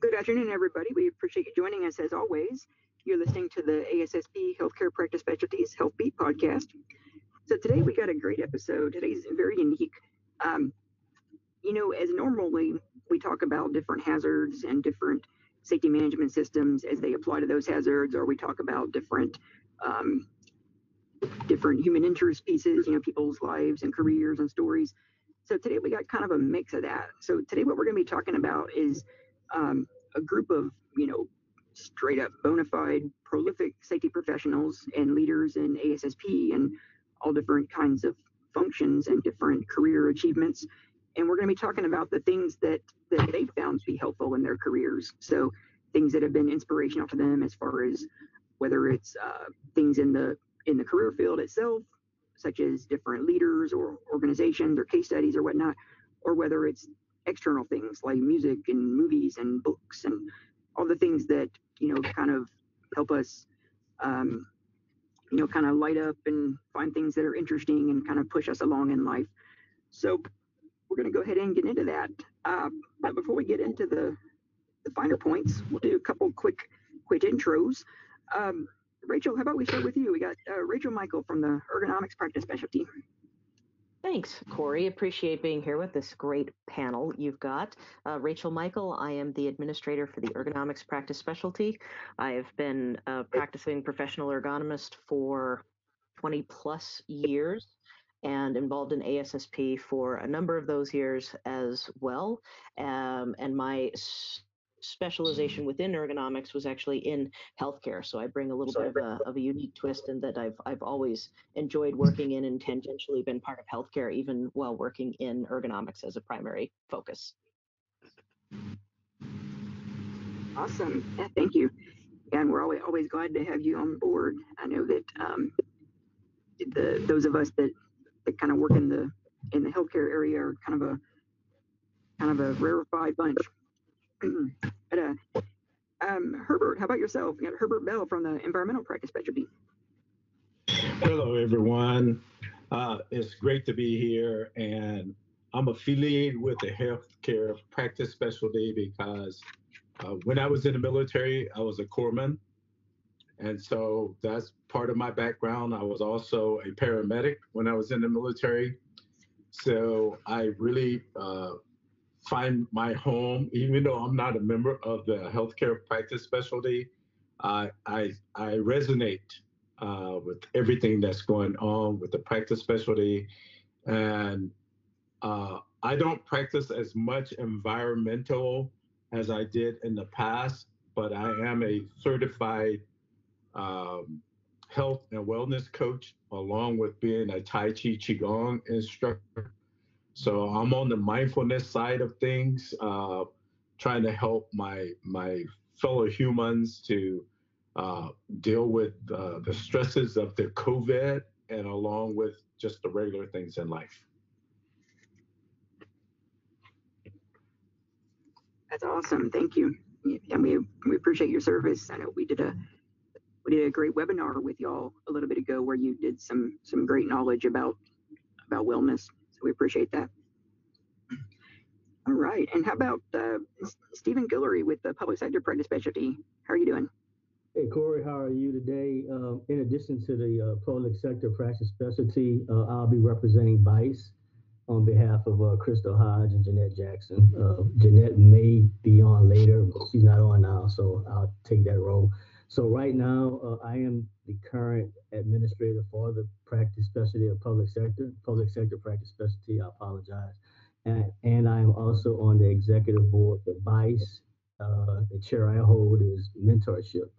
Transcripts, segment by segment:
Good afternoon, everybody. We appreciate you joining us as always. You're listening to the ASSP Healthcare Practice Specialties Health Beat podcast. So today we got a great episode. Today's very unique. As normally we talk about different hazards and different safety management systems as they apply to those hazards, or we talk about different different human interest pieces, people's lives and careers and stories. So today we got kind of a mix of that. So today what we're going to be talking about is a group of, straight up bona fide prolific safety professionals and leaders in ASSP and all different kinds of functions and different career achievements. And we're going to be talking about the things that they found to be helpful in their careers. So things that have been inspirational to them as far as whether it's things in the career field itself, such as different leaders or organizations or case studies or whatnot, or whether it's external things like music and movies and books and all the things that, kind of help us, kind of light up and find things that are interesting and kind of push us along in life. So we're going to go ahead and get into that. But before we get into the finer points, we'll do a couple quick intros. Rachel, how about we start with you? We got Rachel Michael from the Ergonomics Practice Specialty. Thanks, Corey. Appreciate being here with this great panel you've got. Rachel Michael, I am the administrator for the Ergonomics Practice Specialty. I have been a practicing professional ergonomist for 20 plus years and involved in ASSP for a number of those years as well. And my specialization within ergonomics was actually in healthcare, so I bring a little bit of a unique twist in that I've always enjoyed working in and tangentially been part of healthcare even while working in ergonomics as a primary focus. Awesome, thank you, and we're always glad to have you on board. I know that those of us that kind of work in the healthcare area are kind of a rarefied bunch. But, Herbert, how about yourself? We got Herbert Bell from the Environmental Practice Specialty. Hello, everyone. It's great to be here, and I'm affiliated with the Healthcare Practice Specialty because when I was in the military, I was a corpsman, and so that's part of my background. I was also a paramedic when I was in the military, so I really find my home, even though I'm not a member of the Healthcare Practice Specialty. I resonate with everything that's going on with the practice specialty. And I don't practice as much environmental as I did in the past, but I am a certified health and wellness coach, along with being a Tai Chi Qigong instructor. So I'm on the mindfulness side of things, trying to help my fellow humans to deal with the stresses of the COVID and along with just the regular things in life. That's awesome. Thank you. And we appreciate your service. I know we did a great webinar with y'all a little bit ago where you did some great knowledge about wellness. We appreciate that. All right. And how about Stephen Guillory with the Public Sector Practice Specialty? How are you doing? Hey, Corey, how are you today? In addition to the Public Sector Practice Specialty, I'll be representing Bryce on behalf of Crystal Hodge and Jeanette Jackson. Jeanette may be on later, but she's not on now, so I'll take that role. So right now, I am the current administrator for the practice specialty of public sector practice specialty, I apologize. And I am also on the executive board for BICE. The chair I hold is mentorship.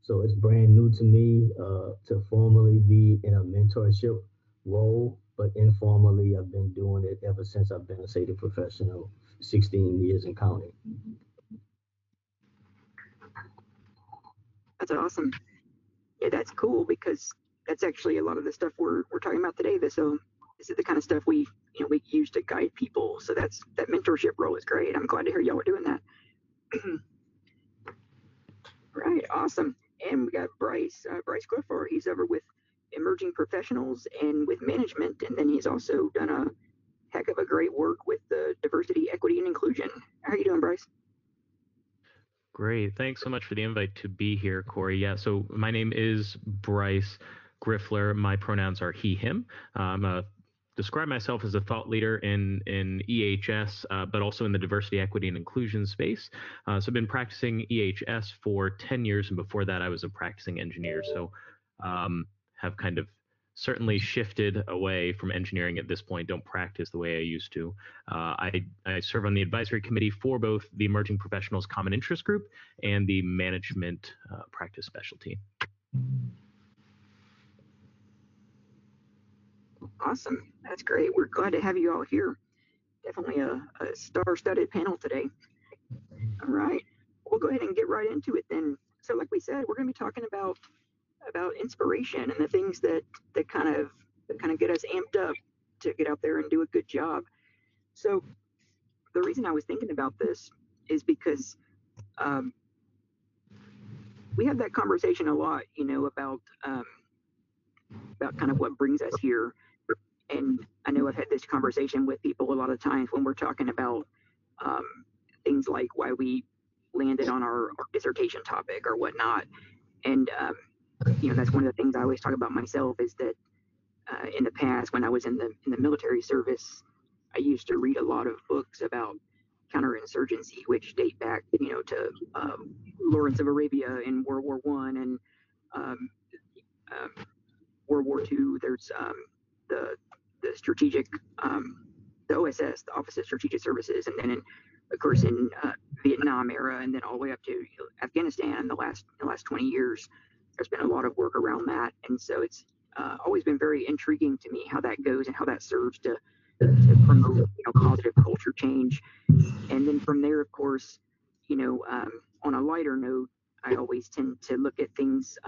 So it's brand new to me to formally be in a mentorship role, but informally I've been doing it ever since I've been a safety professional, 16 years and counting. That's awesome. Yeah, that's cool because that's actually a lot of the stuff we're talking about today. So this is the kind of stuff we use to guide people. So that mentorship role is great. I'm glad to hear y'all are doing that. Right, awesome. And we got Bryce Griffler. He's over with Emerging Professionals and with management, and then he's also done a heck of a great work with the diversity, equity, and inclusion. How are you doing, Bryce? Great. Thanks so much for the invite to be here, Corey. Yeah, so my name is Bryce Griffler. My pronouns are he, him. I'm a describe myself as a thought leader in EHS, but also in the diversity, equity, and inclusion space. So I've been practicing EHS for 10 years, and before that, I was a practicing engineer. So have kind of certainly shifted away from engineering at this point. Don't practice the way I used to. I serve on the advisory committee for both the Emerging Professionals Common Interest Group and the Management Practice Specialty. Awesome. That's great. We're glad to have you all here. Definitely a star-studded panel today. All right. We'll go ahead and get right into it then. So like we said, we're going to be talking about inspiration and the things that kind of get us amped up to get out there and do a good job. So the reason I was thinking about this is because we have that conversation a lot, you know, about kind of what brings us here. And I know I've had this conversation with people a lot of times when we're talking about things like why we landed on our dissertation topic or whatnot. And, you know, that's one of the things I always talk about myself is that in the past, when I was in the military service, I used to read a lot of books about counterinsurgency, which date back, you know, to Lawrence of Arabia in World War I and World War II. There's the OSS, the Office of Strategic Services, and then of course in Vietnam era, and then all the way up to Afghanistan. The last 20 years, there's been a lot of work around that, and so it's always been very intriguing to me how that goes and how that serves to promote, you know, positive culture change. And then from there, of course, you know, on a lighter note, I always tend to look at things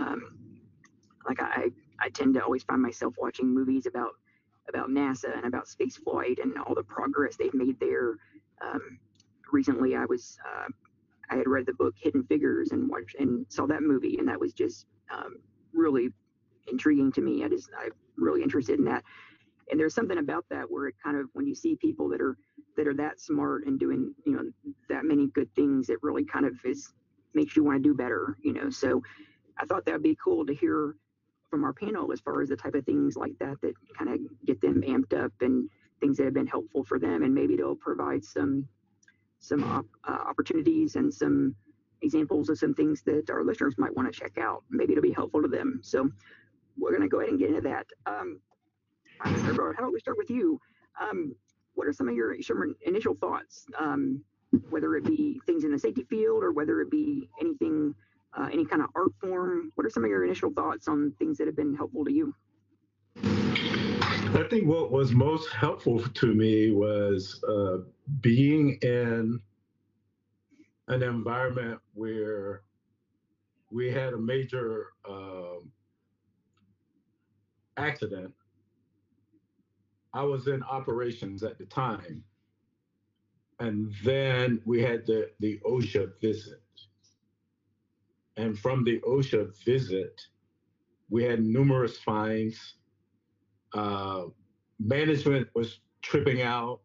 like I tend to always find myself watching movies about NASA and about space flight and all the progress they've made there. Recently, I had read the book Hidden Figures and watched and saw that movie, and that was just really intriguing to me. I'm really interested in that. And there's something about that where it kind of, when you see people that are that smart and doing, you know, that many good things, it really kind of makes you want to do better, you know. So I thought that'd be cool to hear from our panel as far as the type of things like that kind of get them amped up and things that have been helpful for them, and maybe they'll provide some opportunities and some examples of some things that our listeners might want to check out. Maybe it'll be helpful to them. So we're going to go ahead and get into that. Herbert, how about we start with you? What are some of your initial thoughts, whether it be things in the safety field or whether it be anything, any kind of art form? What are some of your initial thoughts on things that have been helpful to you? I think what was most helpful to me was being in an environment where we had a major accident. I was in operations at the time. And then we had the OSHA visit. And from the OSHA visit, we had numerous fines. Management was tripping out,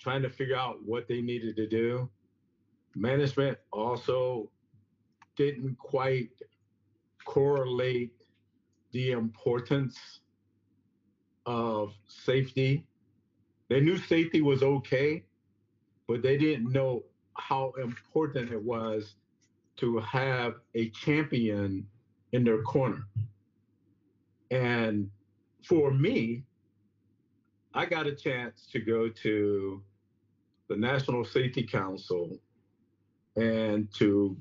trying to figure out what they needed to do. Management also didn't quite correlate the importance of safety. They knew safety was okay, but they didn't know how important it was to have a champion in their corner. And for me, I got a chance to go to the National Safety Council and to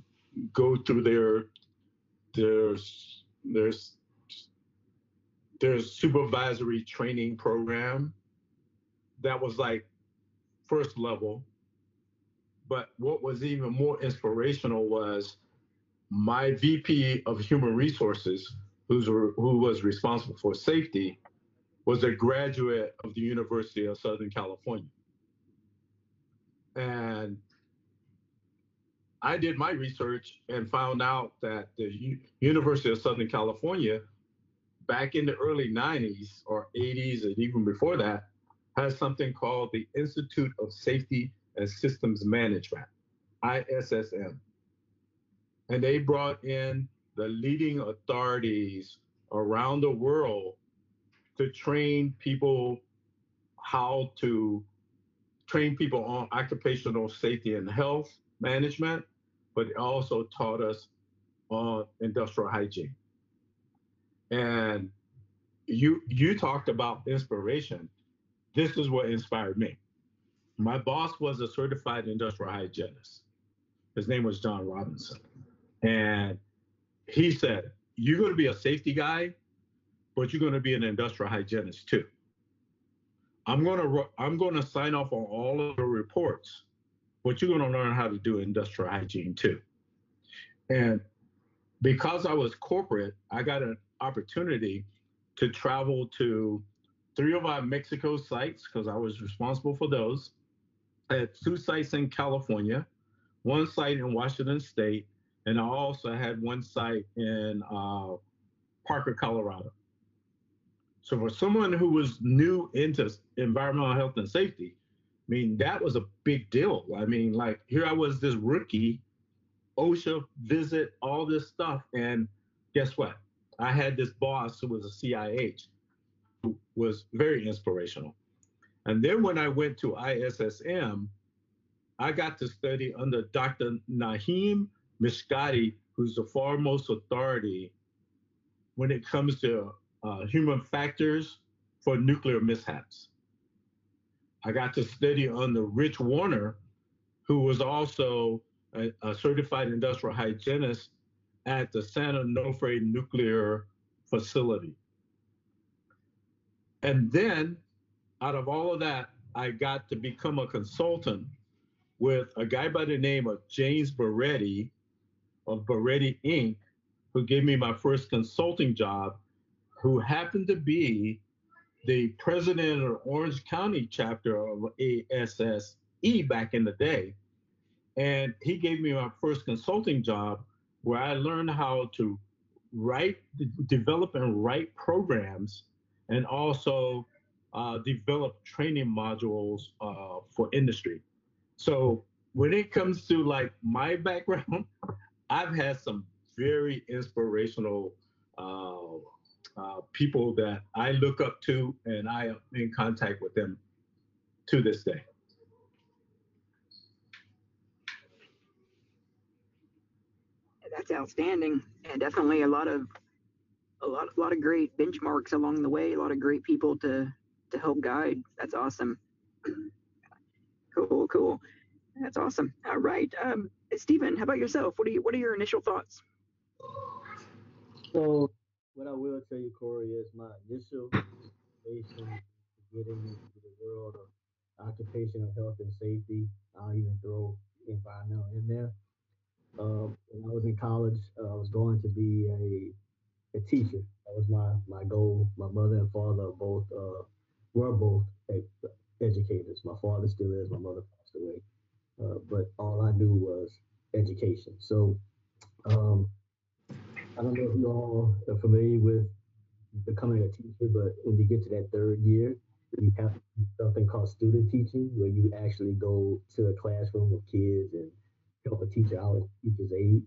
go through their supervisory training program that was like first level. But what was even more inspirational was my VP of Human Resources, who was responsible for safety, was a graduate of the University of Southern California. And I did my research and found out that the University of Southern California, back in the early 90s or 80s, and even before that, has something called the Institute of Safety and Systems Management, ISSM. And they brought in the leading authorities around the world to train people how to train people on occupational safety and health management, but it also taught us on industrial hygiene. And you talked about inspiration. This is what inspired me. My boss was a certified industrial hygienist. His name was John Robinson. And he said, you're going to be a safety guy, but you're going to be an industrial hygienist too. I'm going to sign off on all of the reports, but you're going to learn how to do industrial hygiene too. And because I was corporate, I got an opportunity to travel to 3 of our Mexico sites, because I was responsible for those. I had 2 sites in California, 1 site in Washington State, and I also had 1 site in Parker, Colorado. So for someone who was new into environmental health and safety, I mean, that was a big deal. I mean, like, here I was, this rookie, OSHA visit, all this stuff, and guess what? I had this boss who was a CIH, who was very inspirational. And then when I went to ISSM, I got to study under Dr. Naheem Mishkati, who's the foremost authority when it comes to human factors for nuclear mishaps. I got to study under Rich Warner, who was also a certified industrial hygienist at the San Onofre nuclear facility. And then out of all of that, I got to become a consultant with a guy by the name of James Beretti of Beretti Inc., who gave me my first consulting job, who happened to be the president of Orange County chapter of ASSE back in the day. And he gave me my first consulting job where I learned how to write, develop and write programs, and also develop training modules for industry. So when it comes to like my background, I've had some very inspirational people that I look up to, and I am in contact with them to this day. That's outstanding, and definitely a lot of great benchmarks along the way. A lot of great people to help guide. That's awesome. Cool. That's awesome. All right, Stephen, how about yourself? What are your initial thoughts? So, what I will tell you, Corey, is my initial motivation to getting into the world of occupational health and safety. I'll even throw environmental in there. When I was in college, I was going to be a teacher. That was my goal. My mother and father were both educators. My father still is. My mother passed away. But all I knew was education. So I don't know if you all are familiar with becoming a teacher, but when you get to that 3rd year, you have something called student teaching, where you actually go to a classroom with kids and help a teacher out with teacher's aid.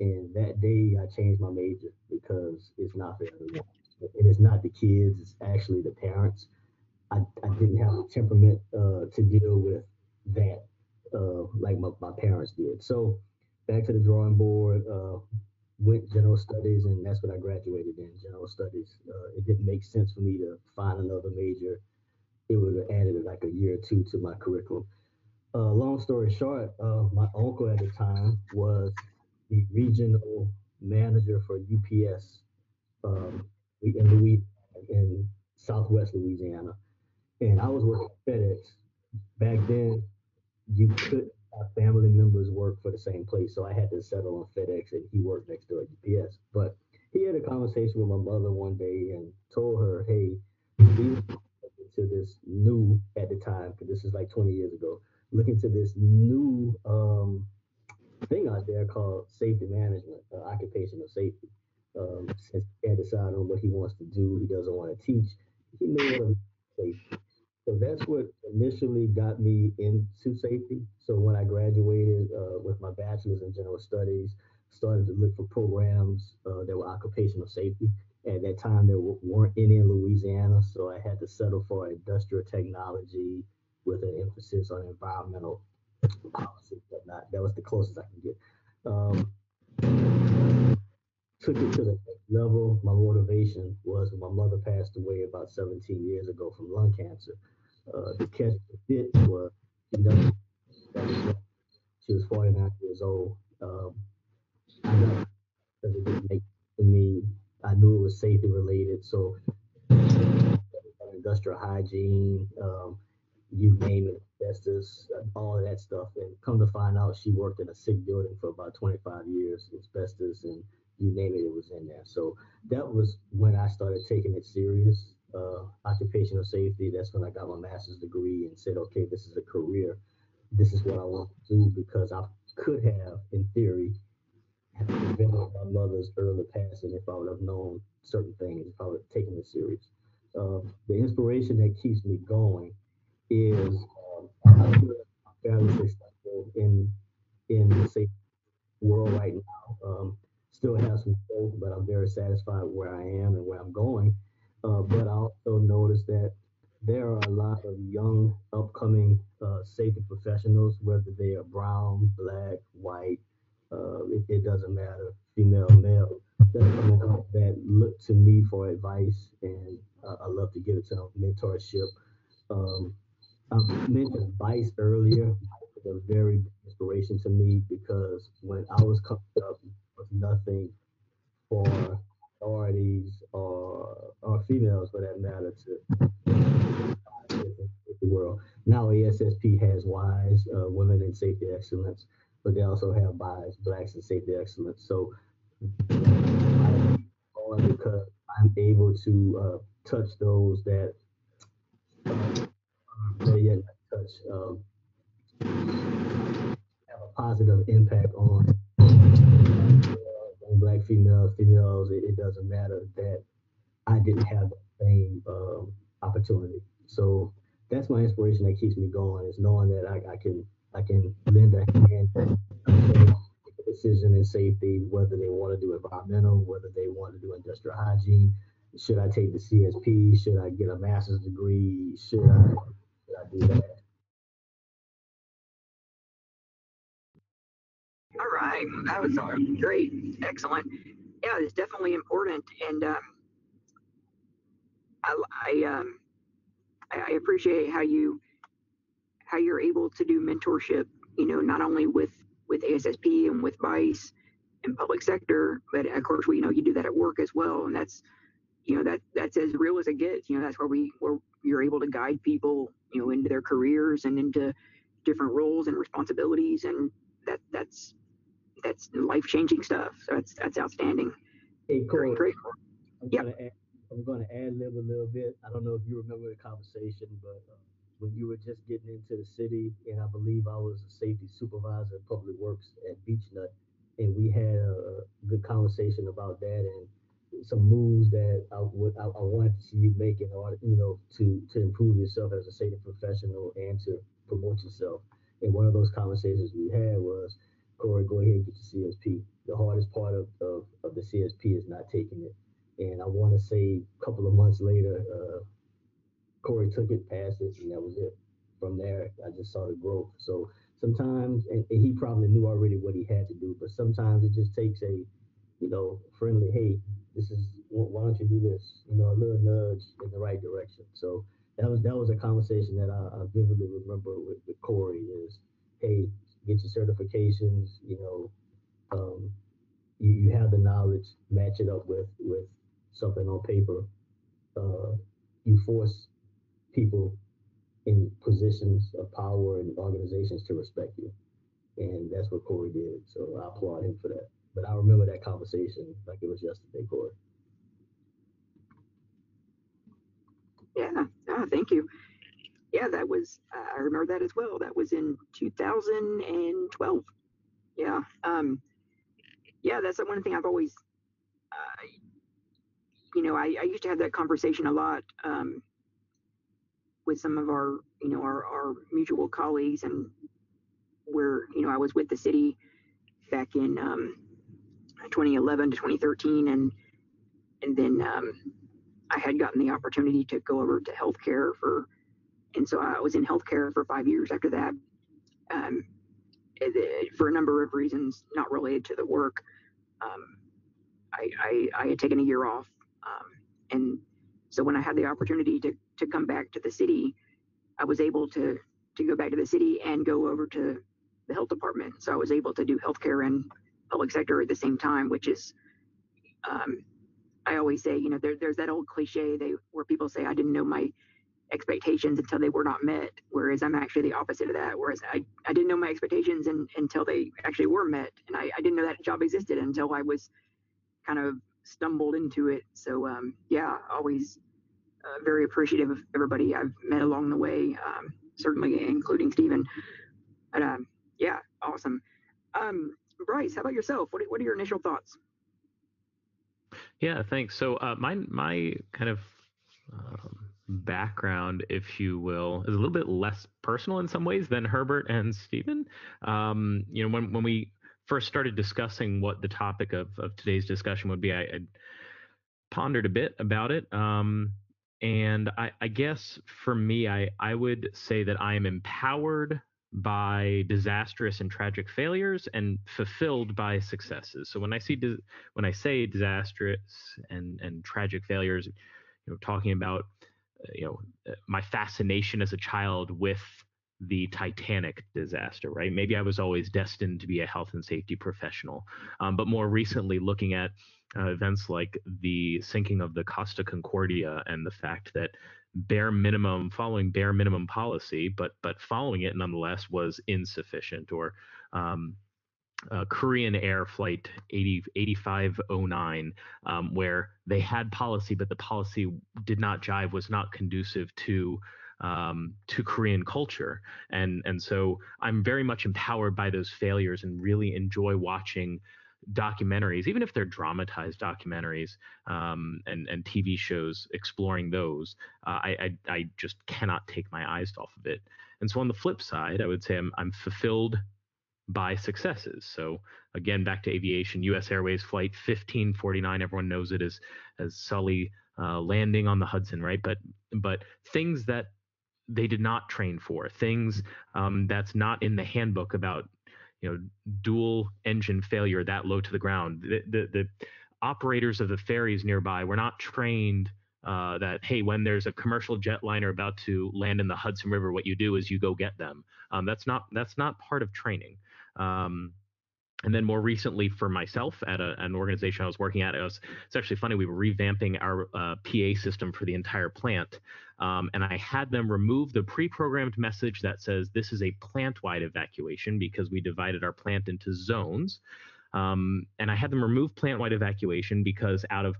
And that day I changed my major, because it's not for everyone. And it's not the kids, it's actually the parents. I didn't have the temperament to deal with that like my parents did. So back to the drawing board, went general studies, and that's what I graduated in, general studies. It didn't make sense for me to find another major. It would have added like a year or two to my curriculum. Long story short, my uncle at the time was the regional manager for UPS in Southwest Louisiana. And I was working at FedEx. Back then, you couldn't have family members work for the same place, so I had to settle on FedEx, and he worked next door at UPS. But he had a conversation with my mother one day and told her, hey, to this new, at the time, because this is like 20 years ago, look into this new thing out there called safety management, occupational safety. Since he had decided on what he wants to do, he doesn't want to teach, he may want to be safe. So that's what initially got me into safety. So when I graduated with my bachelor's in general studies, started to look for programs that were occupational safety. At that time, there weren't any in Louisiana, so I had to settle for industrial technology with an emphasis on environmental policy, but not, that was the closest I could get. Took it to the next level. My motivation was my mother passed away about 17 years ago from lung cancer. The catch fit was she was 49 years old. I know because it didn't make to me. I knew it was safety related, so industrial hygiene, you name it, asbestos, all of that stuff. And come to find out, she worked in a sick building for about 25 years, asbestos, and you name it, it was in there. So that was when I started taking it serious, occupational safety. That's when I got my master's degree and said, okay, this is a career. This is what I want to do, because I could have, in theory, prevented my mother's early passing if I would have known certain things, if I would have taken it serious. The inspiration that keeps me going is I feel fairly successful in the safety world right now. Still have some hope, but I'm very satisfied where I am and where I'm going. But I also noticed that there are a lot of young, upcoming safety professionals, whether they are brown, black, white, it doesn't matter, female, male, that look to me for advice, and I love to give it to them, mentorship. I mentioned Bryce earlier. It was a very big inspiration to me, because when I was coming up, it was nothing for minorities or females, for that matter, to the world. Now ASSP has WISE, Women in Safety Excellence, but they also have BIES, Blacks in Safety Excellence. So because I'm able to touch those that yet touch, have a positive impact on black females, it doesn't matter, that I didn't have the same opportunity. So that's my inspiration that keeps me going, is knowing that I can lend a hand to a decision in safety, whether they want to do environmental, whether they want to do industrial hygiene. Should I take the CSP? Should I get a master's degree? Should I do that? All right, that was great, excellent. Yeah, it's definitely important, and I appreciate how you're able to do mentorship, you know, not only with ASSP and with BICE and public sector, but of course we know you do that at work as well, and that's, you know, that's as real as it gets. You know, that's where you're able to guide people, you know, into their careers and into different roles and responsibilities, and that's life-changing stuff. So that's outstanding. Hey, Corey, great. I'm going to ad-lib a little bit. I don't know if you remember the conversation, but when you were just getting into the city, and I believe I was a safety supervisor at Public Works at Beechnut, and we had a good conversation about that and some moves that I wanted to see you make in order, you know, to improve yourself as a safety professional and to promote yourself. And one of those conversations we had was, Corey, go ahead and get your CSP. The hardest part of the CSP is not taking it. And I want to say a couple of months later, Corey took it, passed it, and that was it. From there, I just saw the growth. So sometimes, and he probably knew already what he had to do, but sometimes it just takes a, you know, friendly, hey, this is, why don't you do this? You know, a little nudge in the right direction. So that was a conversation that I vividly remember with Corey, is, hey, get your certifications, you know, you have the knowledge, match it up with something on paper. You force people in positions of power and organizations to respect you. And that's what Corey did. So I applaud him for that. But I remember that conversation like it was yesterday, Corey. Yeah, oh, thank you. Yeah, that was, I remember that as well. That was in 2012. Yeah. Yeah, that's one thing I've always, you know, I used to have that conversation a lot with some of our, you know, our mutual colleagues, and where, you know, I was with the city back in 2011 to 2013, and then I had gotten the opportunity to go over to healthcare for, and so I was in healthcare for 5 years after that, for a number of reasons not related to the work. I had taken a year off, and so when I had the opportunity to come back to the city, I was able to go back to the city and go over to the health department. So I was able to do healthcare and public sector at the same time, which is, I always say, you know, there's that old cliche where people say, I didn't know my expectations until they were not met, whereas I'm actually the opposite of that, whereas I didn't know my expectations until they actually were met, and I didn't know that job existed until I was kind of stumbled into it. So yeah, always very appreciative of everybody I've met along the way, certainly including Stephen. But yeah, awesome. Bryce, how about yourself? What are your initial thoughts? Yeah, thanks. So my kind of background, if you will, is a little bit less personal in some ways than Herbert and Stephen. You know, when we first started discussing what the topic of today's discussion would be, I pondered a bit about it. And I guess for me, I would say that I am empowered by disastrous and tragic failures and fulfilled by successes. So when I say disastrous and tragic failures, you know, talking about, you know, my fascination as a child with the Titanic disaster, right? Maybe I was always destined to be a health and safety professional, but more recently looking at events like the sinking of the Costa Concordia and the fact that bare minimum, following bare minimum policy, but following it nonetheless was insufficient, or Korean Air Flight 8509, where they had policy, but the policy did not jive, was not conducive to Korean culture. And so I'm very much empowered by those failures and really enjoy watching documentaries, even if they're dramatized documentaries, and TV shows exploring those. I just cannot take my eyes off of it. And so on the flip side, I would say I'm fulfilled by successes. So again, back to aviation, U.S. Airways Flight 1549, everyone knows it as Sully landing on the Hudson, right? But things that they did not train for, things that's not in the handbook about, you know, dual engine failure that low to the ground. The operators of the ferries nearby were not trained that, hey, when there's a commercial jetliner about to land in the Hudson River, what you do is you go get them. That's not part of training. And then more recently for myself at an organization I was working at, it's actually funny, we were revamping our PA system for the entire plant. And I had them remove the pre-programmed message that says this is a plant-wide evacuation because we divided our plant into zones. And I had them remove plant-wide evacuation because out of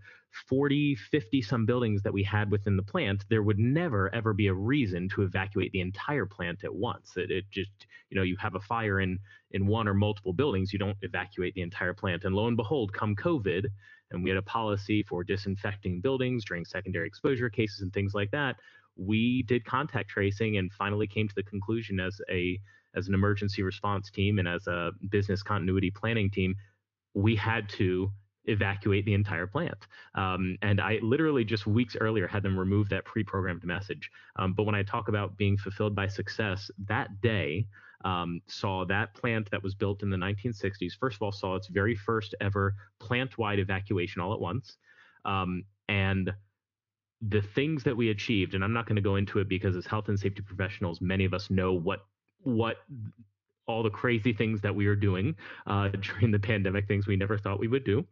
40, 50 some buildings that we had within the plant, there would never, ever be a reason to evacuate the entire plant at once. It just, you know, you have a fire in one or multiple buildings, you don't evacuate the entire plant. And lo and behold, come COVID, and we had a policy for disinfecting buildings during secondary exposure cases and things like that, we did contact tracing and finally came to the conclusion as an emergency response team and as a business continuity planning team, we had to evacuate the entire plant. And I literally just weeks earlier had them remove that pre-programmed message. But when I talk about being fulfilled by success, that day saw that plant that was built in the 1960s, first of all, saw its very first ever plant-wide evacuation all at once. And the things that we achieved, and I'm not going to go into it because as health and safety professionals, many of us know what all the crazy things that we were doing during the pandemic, things we never thought we would do.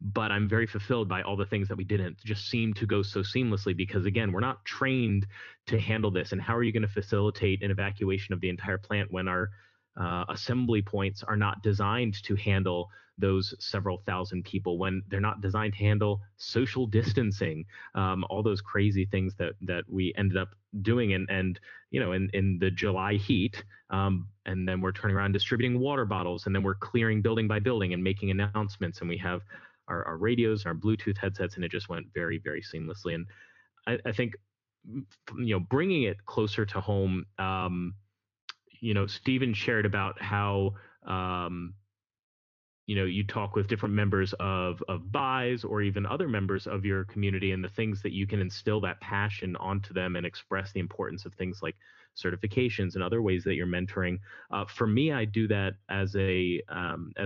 But I'm very fulfilled by all the things that we didn't just seem to go so seamlessly because, again, we're not trained to handle this. And how are you going to facilitate an evacuation of the entire plant when our assembly points are not designed to handle those several thousand people, when they're not designed to handle social distancing, all those crazy things that we ended up doing, and you know, in the July heat, and then we're turning around distributing water bottles, and then we're clearing building by building and making announcements, and we have our radios, our Bluetooth headsets, and it just went very, very seamlessly. And I think, you know, bringing it closer to home, you know, Stephen shared about how you know, you talk with different members of BIs or even other members of your community, and the things that you can instill that passion onto them and express the importance of things like certifications and other ways that you're mentoring. For me, I do that as an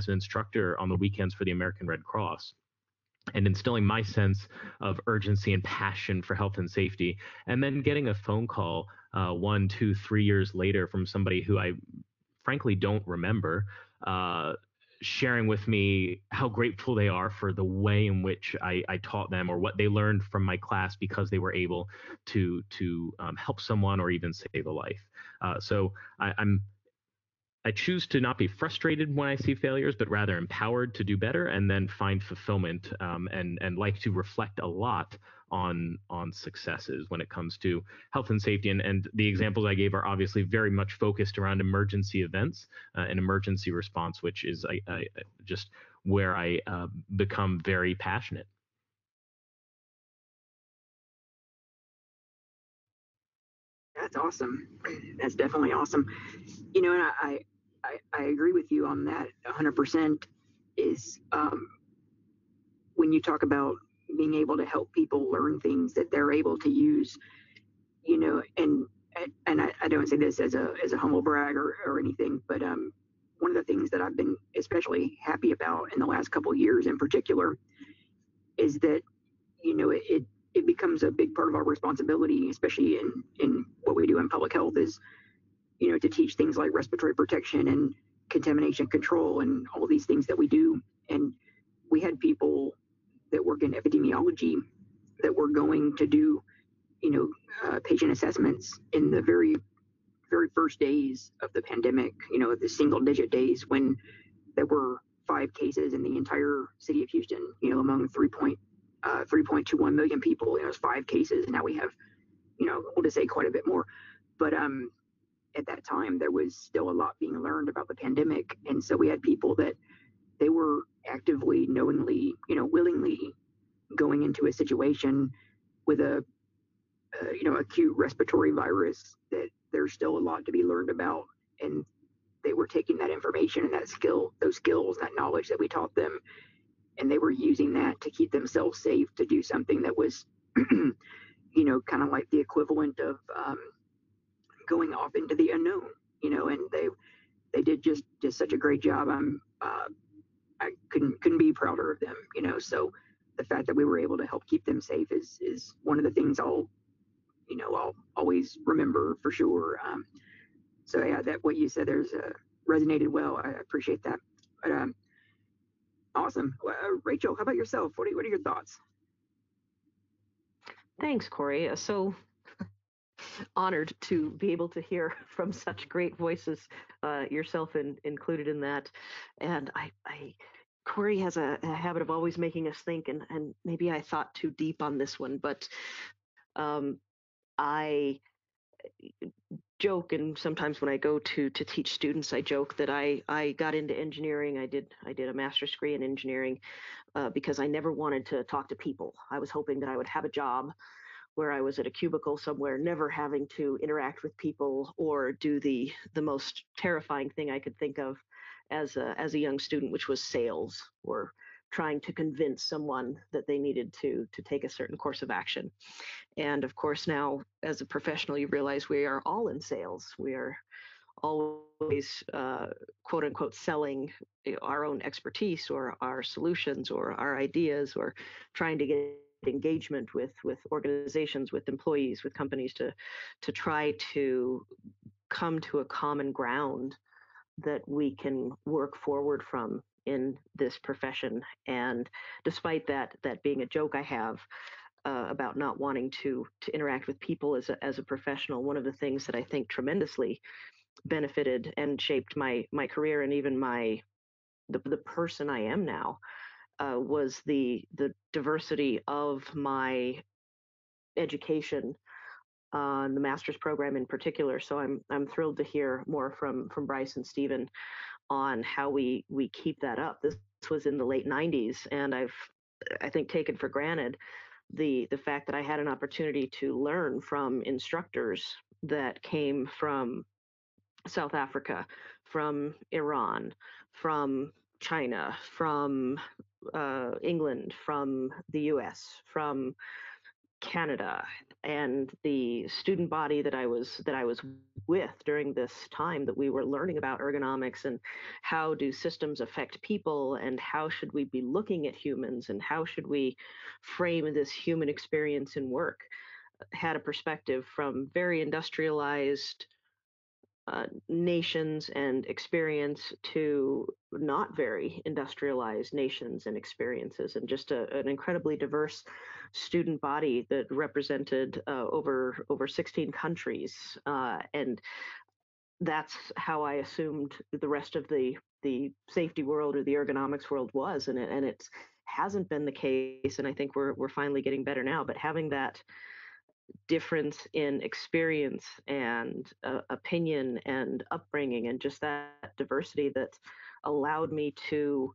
instructor on the weekends for the American Red Cross, and instilling my sense of urgency and passion for health and safety, and then getting a phone call 1, 2, 3 years later from somebody who I frankly don't remember, sharing with me how grateful they are for the way in which I taught them or what they learned from my class, because they were able to help someone or even save a life. So I choose to not be frustrated when I see failures, but rather empowered to do better, and then find fulfillment and like to reflect a lot on successes when it comes to health and safety. And the examples I gave are obviously very much focused around emergency events and emergency response, which is just where I become very passionate. That's awesome. That's definitely awesome. You know, and I agree with you on that 100%. Is when you talk about being able to help people learn things that they're able to use, you know, and I don't say this as a humble brag or anything, but one of the things that I've been especially happy about in the last couple of years in particular is that, you know, it becomes a big part of our responsibility, especially in what we do in public health, is, you know, to teach things like respiratory protection and contamination control and all these things that we do. And we had people that work in epidemiology that were going to do, you know, patient assessments in the very, very first days of the pandemic, you know, the single digit days when there were 5 cases in the entire city of Houston, you know, among 3.21 million people, you know, it was 5 cases. And now we have, you know, we'll just say quite a bit more, but, at that time, there was still a lot being learned about the pandemic. And so we had people that they were actively, knowingly, you know, willingly going into a situation with a you know, acute respiratory virus that there's still a lot to be learned about. And they were taking that information and that skill, those skills, that knowledge that we taught them, and they were using that to keep themselves safe, to do something that was, you know, kind of like the equivalent of, going off into the unknown, you know, and they did just such a great job. I couldn't be prouder of them, you know. So the fact that we were able to help keep them safe is one of the things I'll always remember for sure. So yeah, that what you said there's resonated well. I appreciate that. But awesome. Rachel, how about yourself? What are your thoughts? Thanks, Corey. So honored to be able to hear from such great voices, yourself included in that. And Corey has a habit of always making us think, and maybe I thought too deep on this one, but I joke, and sometimes when I go to teach students, I joke that I got into engineering. I did a master's degree in engineering because I never wanted to talk to people. I was hoping that I would have a job where I was at a cubicle somewhere, never having to interact with people or do the most terrifying thing I could think of as a young student, which was sales, or trying to convince someone that they needed to take a certain course of action. And of course, now as a professional, you realize we are all in sales. We are always quote unquote selling our own expertise or our solutions or our ideas, or trying to get engagement with organizations, with employees, with companies to try to come to a common ground that we can work forward from in this profession. And despite that being a joke I have about not wanting to interact with people as a professional, one of the things that I think tremendously benefited and shaped my career and even the person I am now was the diversity of my education on the master's program in particular. So I'm thrilled to hear more from Bryce and Stephen on how we keep that up. This was in the late 90s, and I think taken for granted the fact that I had an opportunity to learn from instructors that came from South Africa, from Iran, from China, from England, from the US, from Canada, and the student body that I was with during this time that we were learning about ergonomics and how do systems affect people and how should we be looking at humans and how should we frame this human experience in work, had a perspective from very industrialized nations and experience to not very industrialized nations and experiences, and just an incredibly diverse student body that represented over 16 countries, and that's how I assumed the rest of the safety world or the ergonomics world was, and it hasn't been the case, and I think we're finally getting better now. But having that difference in experience and opinion and upbringing and just that diversity that allowed me to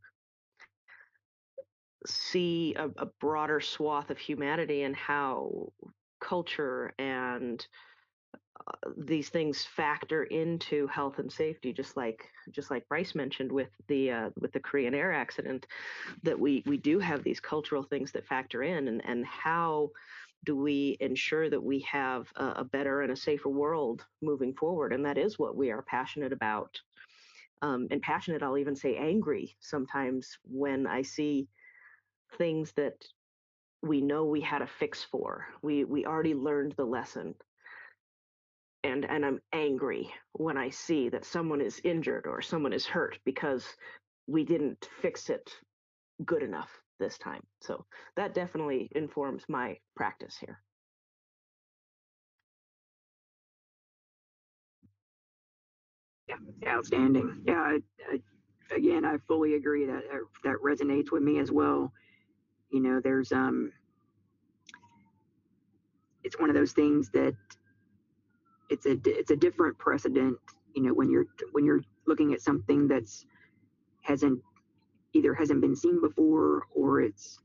see a broader swath of humanity and how culture and these things factor into health and safety, just like Bryce mentioned with the Korean Air accident, that we do have these cultural things that factor in, and how do we ensure that we have a better and a safer world moving forward? And that is what we are passionate about. And passionate, I'll even say angry sometimes when I see things that we know we had a fix for. We already learned the lesson. And I'm angry when I see that someone is injured or someone is hurt because we didn't fix it good enough this time. So that definitely informs my practice here. Yeah, outstanding. Yeah, again, I fully agree that resonates with me as well. You know, there's it's one of those things that it's a different precedent. You know, when you're looking at something that's hasn't been seen before, or it's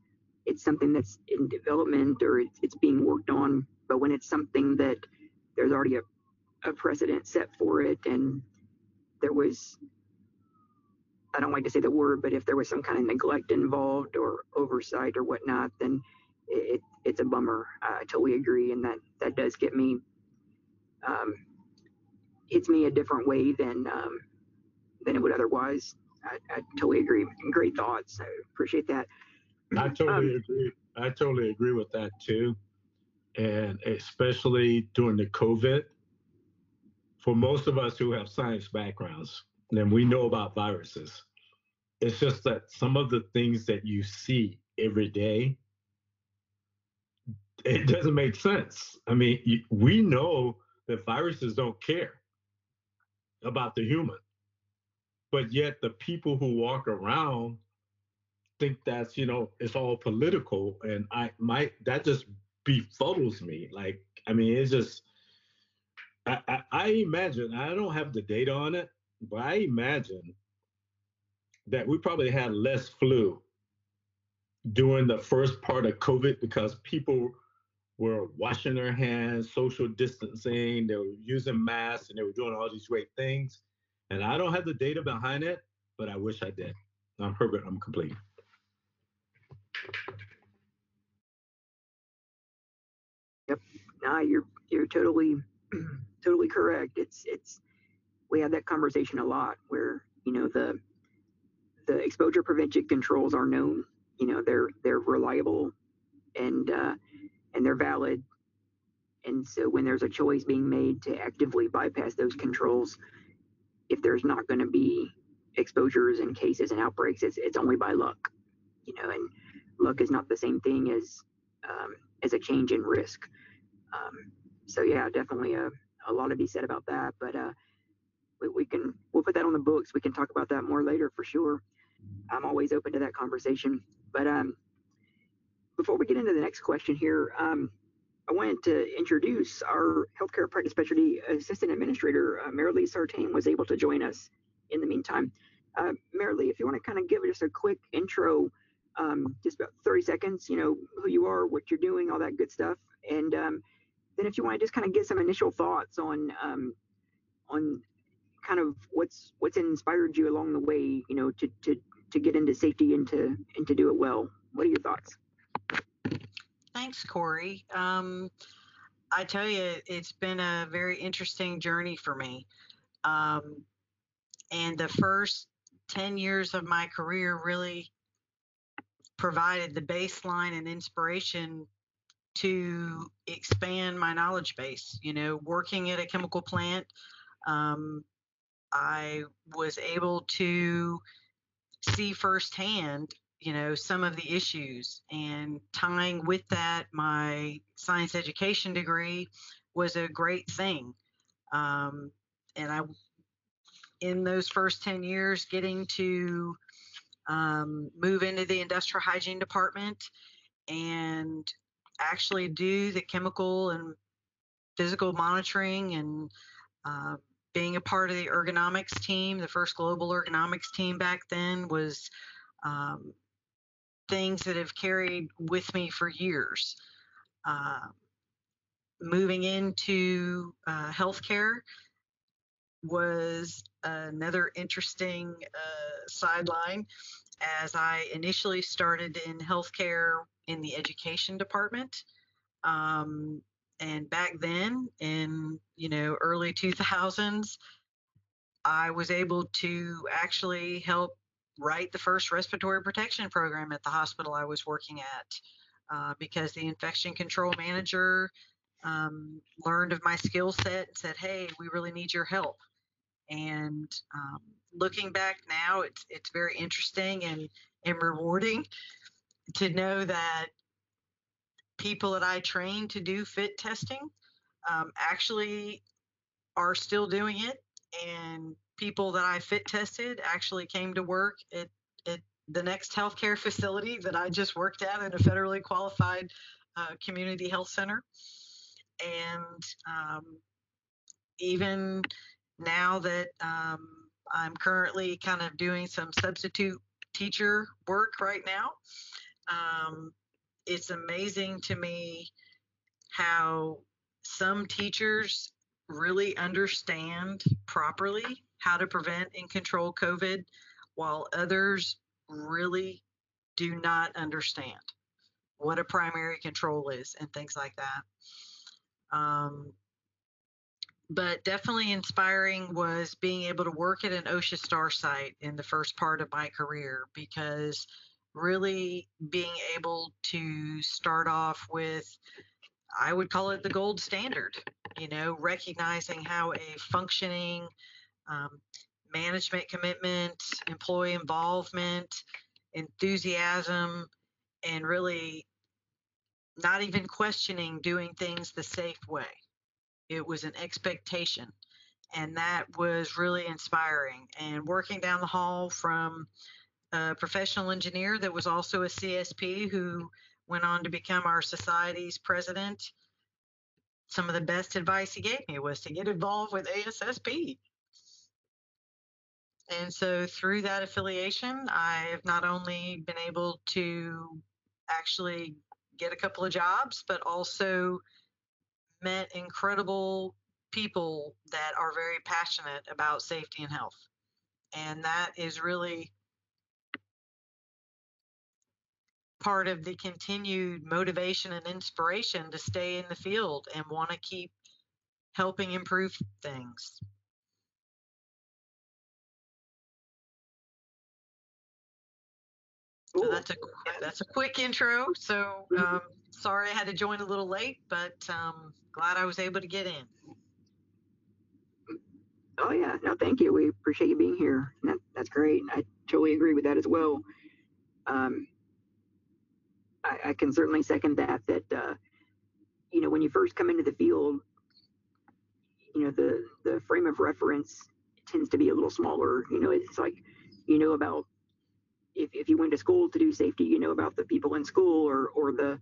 something that's in development, or it's being worked on. But when it's something that there's already a precedent set for it, and there was, I don't like to say the word, but if there was some kind of neglect involved or oversight or whatnot, then it's a bummer. I totally agree, and that does get me, hits me a different way than it would otherwise. I totally agree. Great thoughts. I appreciate that. I totally agree. I totally agree with that too. And especially during the COVID, for most of us who have science backgrounds, then we know about viruses. It's just that some of the things that you see every day, it doesn't make sense. I mean, we know that viruses don't care about the human. But yet the people who walk around think that's, you know, it's all political. And that just befuddles me. Like, I mean, it's just, I imagine, I don't have the data on it, but I imagine that we probably had less flu during the first part of COVID because people were washing their hands, social distancing, they were using masks, and they were doing all these great things. And I don't have the data behind it, but I wish I did. I'm Herbert, I'm complete. Yep, no, you're totally correct. It's we have that conversation a lot where, you know, the exposure prevention controls are known, you know, they're reliable and they're valid. And so when there's a choice being made to actively bypass those controls, if there's not going to be exposures and cases and outbreaks, it's only by luck, you know. And luck is not the same thing as a change in risk. So yeah, definitely a lot to be said about that. But we'll put that on the books. We can talk about that more later for sure. I'm always open to that conversation. But before we get into the next question here, I wanted to introduce our Healthcare Practice Specialty Assistant Administrator, Marilee Sartain, was able to join us in the meantime. Marilee, if you want to kind of give us a quick intro, just about 30 seconds, you know, who you are, what you're doing, all that good stuff. And then if you want to just kind of get some initial thoughts on kind of what's inspired you along the way, you know, to to get into safety and to do it well. What are your thoughts? Thanks, Corey. I tell you, it's been a very interesting journey for me. And the first 10 years of my career really provided the baseline and inspiration to expand my knowledge base. You know, working at a chemical plant, I was able to see firsthand, you know, some of the issues, and tying with that, my science education degree was a great thing. And I, in those first 10 years, getting to move into the industrial hygiene department and actually do the chemical and physical monitoring, and being a part of the ergonomics team, the first global ergonomics team back then, was things that have carried with me for years. Moving into healthcare was another interesting sideline, as I initially started in healthcare in the education department. And back then, in, you know, early 2000s, I was able to actually help write the first respiratory protection program at the hospital I was working at, because the infection control manager learned of my skill set and said, "Hey, we really need your help." And looking back now, it's very interesting and rewarding to know that people that I trained to do fit testing actually are still doing it, and people that I fit tested actually came to work at the next healthcare facility that I just worked at, in a federally qualified community health center. And even now that I'm currently kind of doing some substitute teacher work right now, it's amazing to me how some teachers really understand properly how to prevent and control COVID, while others really do not understand what a primary control is and things like that. But definitely inspiring was being able to work at an OSHA star site in the first part of my career, because really being able to start off with, I would call it the gold standard, you know, recognizing how a functioning management commitment, employee involvement, enthusiasm, and really not even questioning doing things the safe way. It was an expectation, and that was really inspiring. And working down the hall from a professional engineer that was also a CSP, who went on to become our society's president, some of the best advice he gave me was to get involved with ASSP. And so through that affiliation, I have not only been able to actually get a couple of jobs, but also met incredible people that are very passionate about safety and health. And that is really part of the continued motivation and inspiration to stay in the field and want to keep helping improve things. So that's a quick intro. So sorry I had to join a little late, but glad I was able to get in. Oh yeah, no, thank you. We appreciate you being here. That's great. I totally agree with that as well. I can certainly second that you know, when you first come into the field, you know, the frame of reference tends to be a little smaller. You know, it's like, you know, about if you went to school to do safety, you know about the people in school or the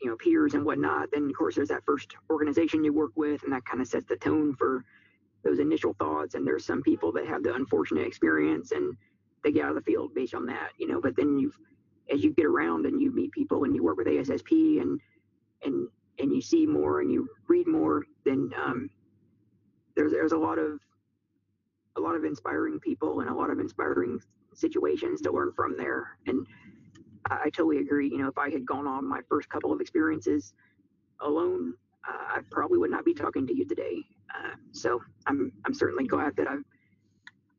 you know, peers and whatnot. Then of course there's that first organization you work with, and that kind of sets the tone for those initial thoughts. And there's some people that have the unfortunate experience and they get out of the field based on that, you know. But then as you get around and you meet people and you work with ASSP and you see more and you read more, then there's a lot of a lot of inspiring people and a lot of inspiring situations to learn from there. And I totally agree. You know, if I had gone on my first couple of experiences alone, I probably would not be talking to you today. So I'm certainly glad that I've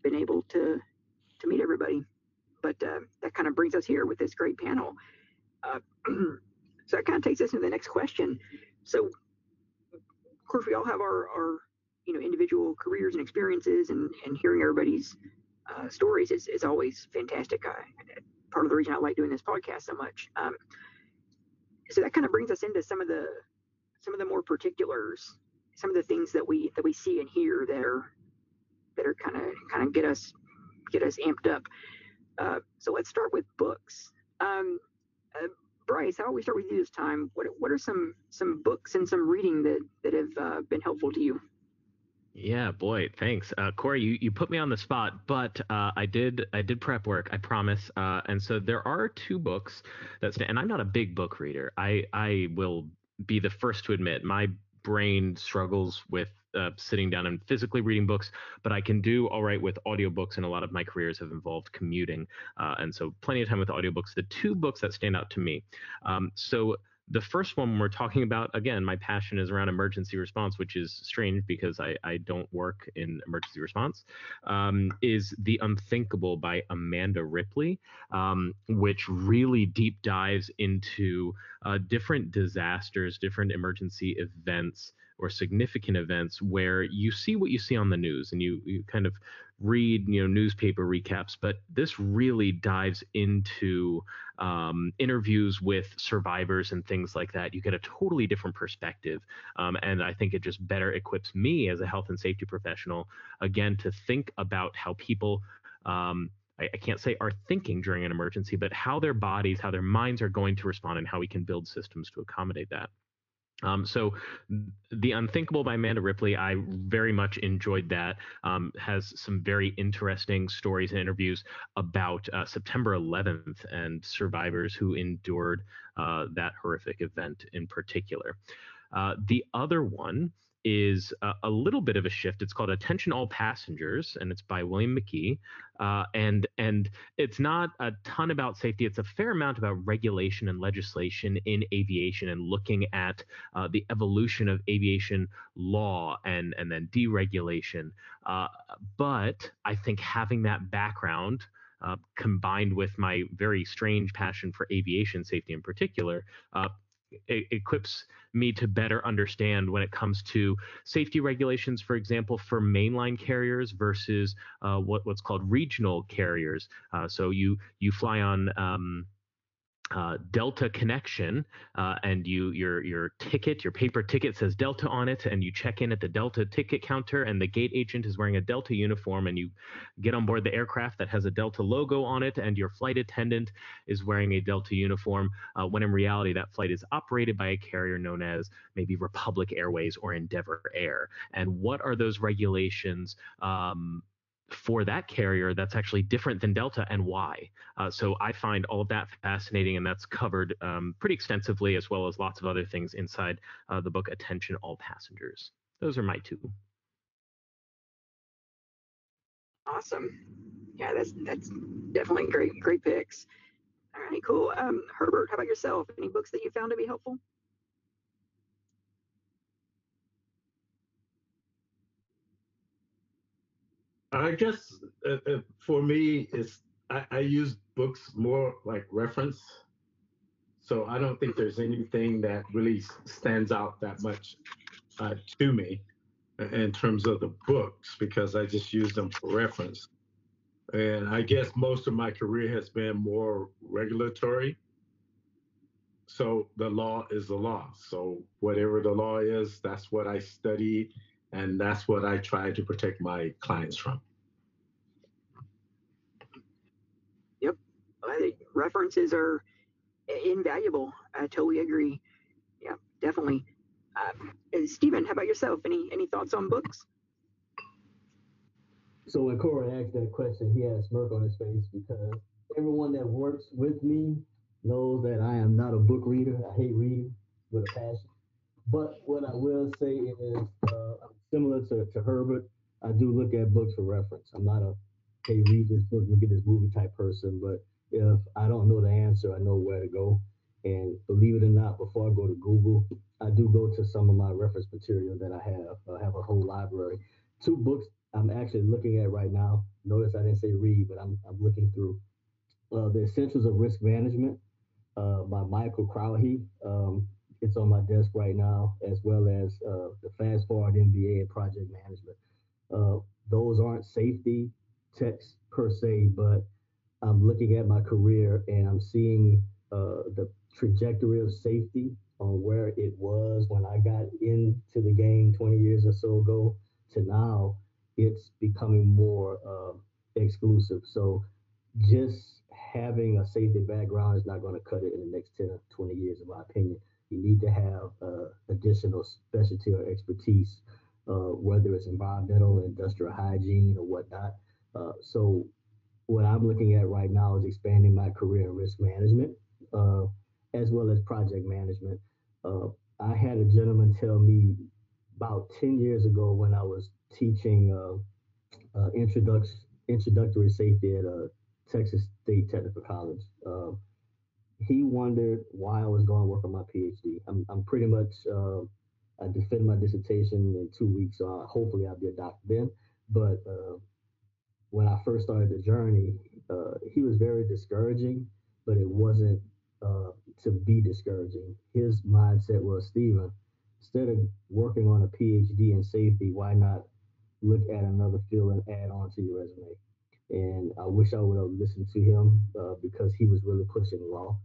been able to meet everybody. But that kind of brings us here with this great panel. So that kind of takes us into the next question. So, of course, we all have our individual careers and experiences, and hearing everybody's stories is always fantastic. Part of the reason I like doing this podcast so much. So that kind of brings us into some of the more particulars, some of the things that we see and hear that are kind of get us amped up. So let's start with books. Bryce, how about we start with you this time? What are some books and some reading that have been helpful to you? Yeah, boy, thanks, Corey. You put me on the spot, but I did prep work, I promise. And so there are two books and I'm not a big book reader. I will be the first to admit my brain struggles with sitting down and physically reading books, but I can do all right with audiobooks, and a lot of my careers have involved commuting, and so plenty of time with audiobooks. The two books that stand out to me, so the first one we're talking about, again, my passion is around emergency response, which is strange because I don't work in emergency response, is The Unthinkable by Amanda Ripley, which really deep dives into different disasters, different emergency events or significant events where you see what you see on the news and you kind of read, newspaper recaps, but this really dives into interviews with survivors and things like that. You get a totally different perspective. And I think it just better equips me as a health and safety professional, again, to think about how people, I can't say are thinking during an emergency, but how their bodies, how their minds are going to respond and how we can build systems to accommodate that. So The Unthinkable by Amanda Ripley, I very much enjoyed that, has some very interesting stories and interviews about September 11th and survivors who endured that horrific event in particular. The other one is a little bit of a shift. It's called Attention All Passengers, and it's by William McKee. And it's not a ton about safety. It's a fair amount about regulation and legislation in aviation and looking at the evolution of aviation law and then deregulation. But I think having that background combined with my very strange passion for aviation safety in particular, it equips me to better understand when it comes to safety regulations, for example, for mainline carriers versus what's called regional carriers. So you fly on Delta Connection, and your paper ticket says Delta on it, and you check in at the Delta ticket counter, and the gate agent is wearing a Delta uniform, and you get on board the aircraft that has a Delta logo on it, and your flight attendant is wearing a Delta uniform, when in reality that flight is operated by a carrier known as maybe Republic Airways or Endeavor Air. And what are those regulations for that carrier that's actually different than Delta, and why? So I find all of that fascinating, and that's covered pretty extensively, as well as lots of other things inside the book Attention All Passengers. Those are my two. Awesome. Yeah, that's definitely great picks. All right, cool. Herbert, how about yourself? Any books that you found to be helpful? I guess for me, I use books more like reference. So I don't think there's anything that really stands out that much to me in terms of the books, because I just use them for reference. And I guess most of my career has been more regulatory. So the law is the law. So whatever the law is, that's what I studied. And that's what I try to protect my clients from. Yep. I think references are invaluable. I totally agree. Yeah, definitely. Stephen, how about yourself? Any thoughts on books? So when Corey asked that question, he had a smirk on his face because everyone that works with me knows that I am not a book reader. I hate reading with a passion. But what I will say is, similar to Herbert, I do look at books for reference. I'm not a, hey, read this book, look at this movie type person, but if I don't know the answer, I know where to go. And believe it or not, before I go to Google, I do go to some of my reference material that I have. I have a whole library. 2 books I'm actually looking at right now. Notice I didn't say read, but I'm looking through. The Essentials of Risk Management by Michael Crowley. It's on my desk right now, as well as the Fast Forward MBA and Project Management. Those aren't safety texts per se, but I'm looking at my career and I'm seeing the trajectory of safety on where it was when I got into the game 20 years or so ago to now. It's becoming more exclusive. So just having a safety background is not going to cut it in the next 10 or 20 years, in my opinion. You need to have additional specialty or expertise, whether it's environmental, industrial hygiene, or whatnot. So what I'm looking at right now is expanding my career in risk management, as well as project management. I had a gentleman tell me about 10 years ago when I was teaching introductory safety at Texas State Technical College. He wondered why I was going to work on my PhD. I'm pretty much, I defend my dissertation in 2 weeks, so hopefully I'll be a doctor then. But when I first started the journey, he was very discouraging, but it wasn't to be discouraging. His mindset was, Stephen, instead of working on a PhD in safety, why not look at another field and add on to your resume? And I wish I would have listened to him because he was really pushing law.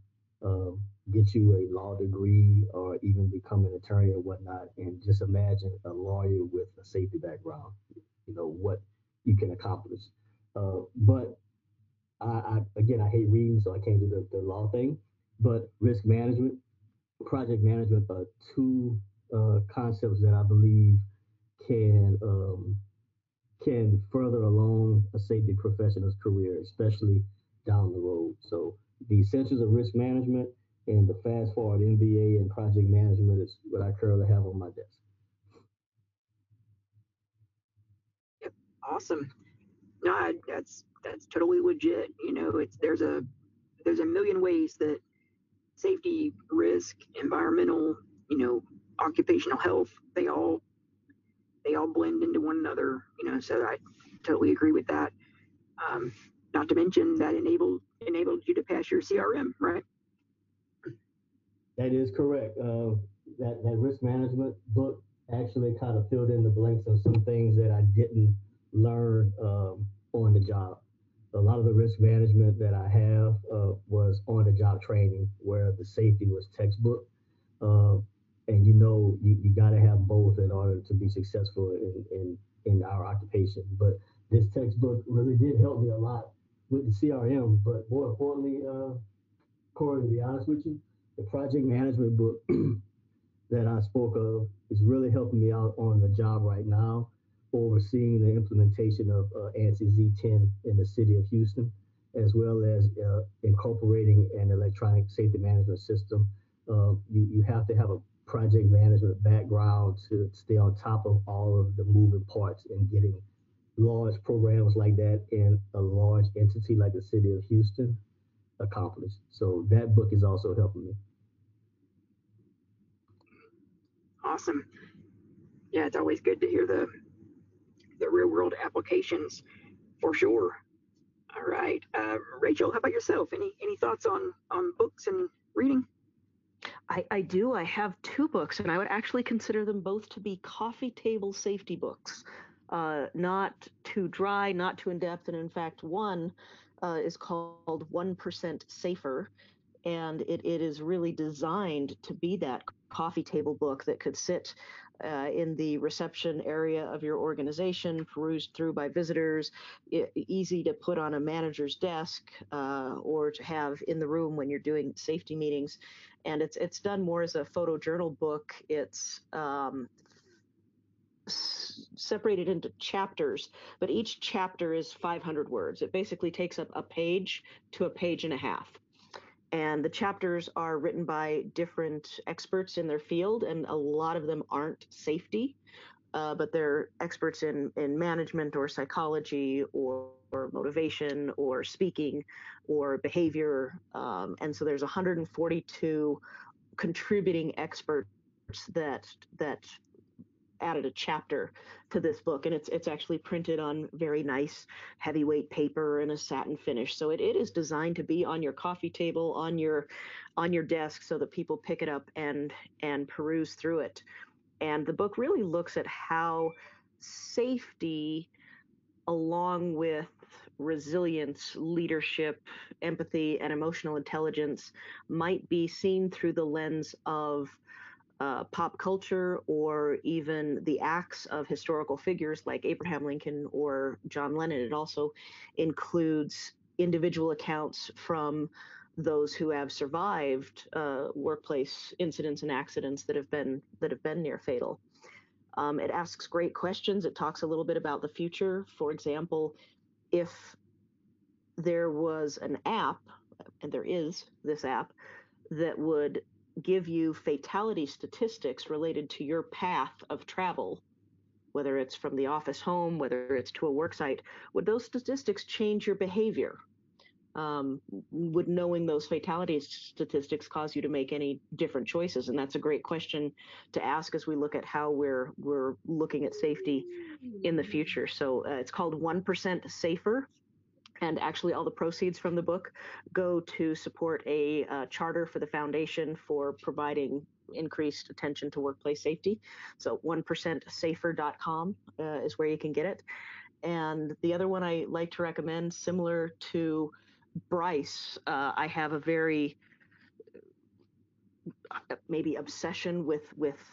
Get you a law degree or even become an attorney or whatnot, and just imagine a lawyer with a safety background, you know, what you can accomplish. But I hate reading, so I can't do the law thing, but risk management, project management are 2 concepts that I believe can further along a safety professional's career, especially down the road. So the Essentials of Risk Management and the Fast Forward MBA and Project Management is what I currently have on my desk. Yep. Awesome. No, that's totally legit. You know, there's a million ways that safety, risk, environmental, you know, occupational health, they all blend into one another, you know, so I totally agree with that. Not to mention that enabled you to pass your CRM, right? That is correct. That risk management book actually kind of filled in the blanks of some things that I didn't learn on the job. A lot of the risk management that I have was on the job training, where the safety was textbook. And you know, you got to have both in order to be successful in our occupation. But this textbook really did help me a lot with the CRM. But more importantly, Corey, to be honest with you, the project management book that I spoke of is really helping me out on the job right now, overseeing the implementation of ANSI Z10 in the city of Houston, as well as incorporating an electronic safety management system. You have to have a project management background to stay on top of all of the moving parts and getting large programs like that in a large entity like the city of Houston accomplished. So that book is also helping me. Awesome. Yeah, it's always good to hear the real world applications for sure. All right. Rachel, how about yourself? Any thoughts on books and reading? I do. I have 2 books, and I would actually consider them both to be coffee table safety books. Not too dry, not too in-depth, and in fact, one is called 1% Safer, and it is really designed to be that coffee table book that could sit in the reception area of your organization, perused through by visitors, easy to put on a manager's desk or to have in the room when you're doing safety meetings. And it's done more as a photojournal book. It's separated into chapters, but each chapter is 500 words. It basically takes up a page to a page and a half. And the chapters are written by different experts in their field, and a lot of them aren't safety. but they're experts in management or psychology or motivation or speaking or behavior. And so there's 142 contributing experts that added a chapter to this book, and it's actually printed on very nice heavyweight paper and a satin finish. So it is designed to be on your coffee table, on your desk, so that people pick it up and peruse through it. And the book really looks at how safety, along with resilience, leadership, empathy, and emotional intelligence, might be seen through the lens of pop culture, or even the acts of historical figures like Abraham Lincoln or John Lennon. It also includes individual accounts from those who have survived workplace incidents and accidents that have been near fatal. It asks great questions. It talks a little bit about the future. For example, if there was an app, and there is this app, that would give you fatality statistics related to your path of travel, whether it's from the office home, whether it's to a work site, would those statistics change your behavior? Would knowing those fatality statistics cause you to make any different choices? And that's a great question to ask as we look at how we're looking at safety in the future. So it's called 1% Safer. And actually, all the proceeds from the book go to support a charter for the foundation for providing increased attention to workplace safety. So 1%safer.com is where you can get it. And the other one I like to recommend, similar to Bryce, I have a very maybe obsession with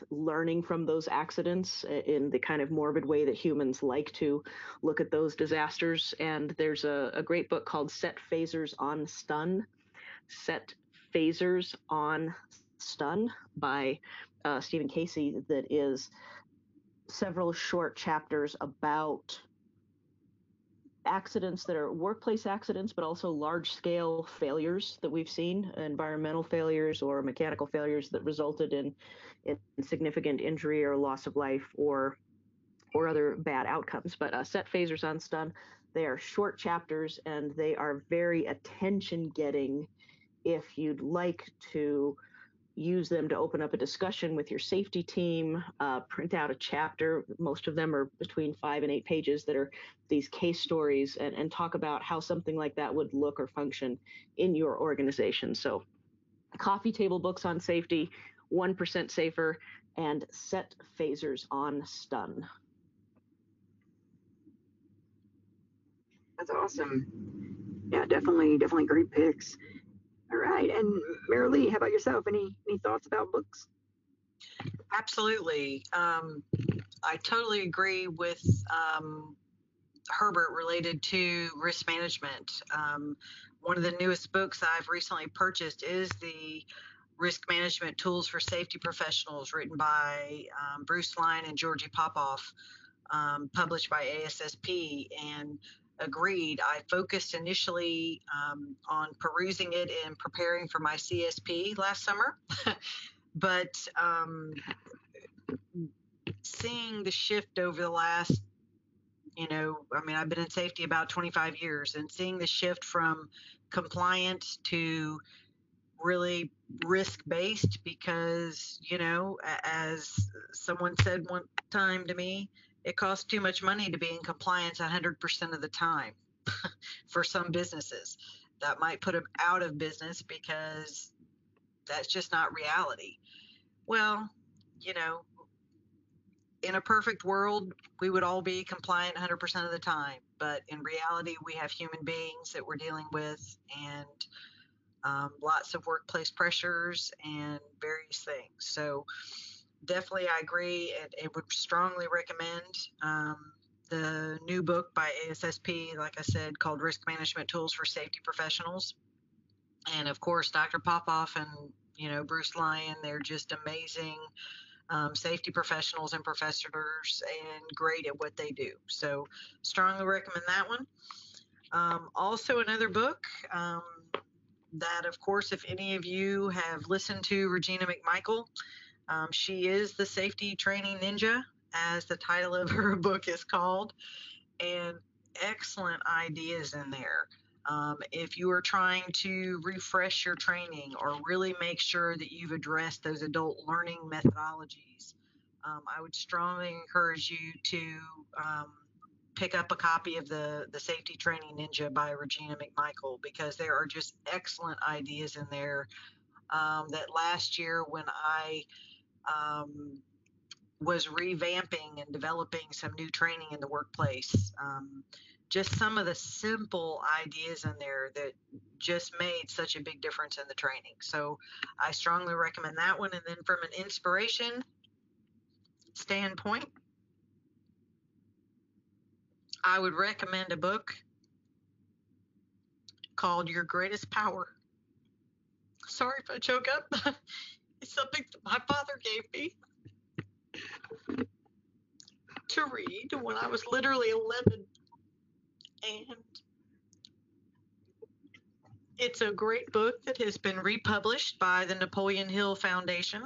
learning from those accidents in the kind of morbid way that humans like to look at those disasters. And there's a great book called Set Phasers on Stun, Set Phasers on Stun by Stephen Casey, that is several short chapters about accidents that are workplace accidents, but also large-scale failures that we've seen, environmental failures or mechanical failures that resulted in significant injury or loss of life or other bad outcomes. But Set Phasers on Stun, they are short chapters, and they are very attention-getting if you'd like to use them to open up a discussion with your safety team, print out a chapter. Most of them are between 5 and 8 pages that are these case stories, and talk about how something like that would look or function in your organization. So coffee table books on safety, 1% Safer, and Set Phasers on Stun. That's awesome. Yeah, definitely great picks. All right, and Mary Lee, how about yourself? Any thoughts about books? Absolutely. I totally agree with Herbert related to risk management. One of the newest books I've recently purchased is the Risk Management Tools for Safety Professionals, written by Bruce Lyon and Georgie Popoff, published by ASSP. And agreed. I focused initially on perusing it and preparing for my CSP last summer, but seeing the shift over the last, I've been in safety about 25 years, and seeing the shift from compliance to really risk-based, because, as someone said one time to me, it costs too much money to be in compliance 100% of the time for some businesses. That might put them out of business because that's just not reality. Well, in a perfect world, we would all be compliant 100% of the time. But in reality, we have human beings that we're dealing with, and lots of workplace pressures and various things. So definitely, I agree, and would strongly recommend the new book by ASSP, like I said, called Risk Management Tools for Safety Professionals. And of course, Dr. Popoff and, Bruce Lyon, they're just amazing safety professionals and professors, and great at what they do. So strongly recommend that one. Also another book that, of course, if any of you have listened to Regina McMichael, she is the Safety Training Ninja, as the title of her book is called, and excellent ideas in there. If you are trying to refresh your training or really make sure that you've addressed those adult learning methodologies, I would strongly encourage you to pick up a copy of the Safety Training Ninja by Regina McMichael, because there are just excellent ideas in there that last year when I was revamping and developing some new training in the workplace, just some of the simple ideas in there that just made such a big difference in the training. So I strongly recommend that one. And then from an inspiration standpoint, I would recommend a book called Your Greatest Power. Sorry if I choke up. It's something that my father gave me to read when I was literally 11. And it's a great book that has been republished by the Napoleon Hill Foundation.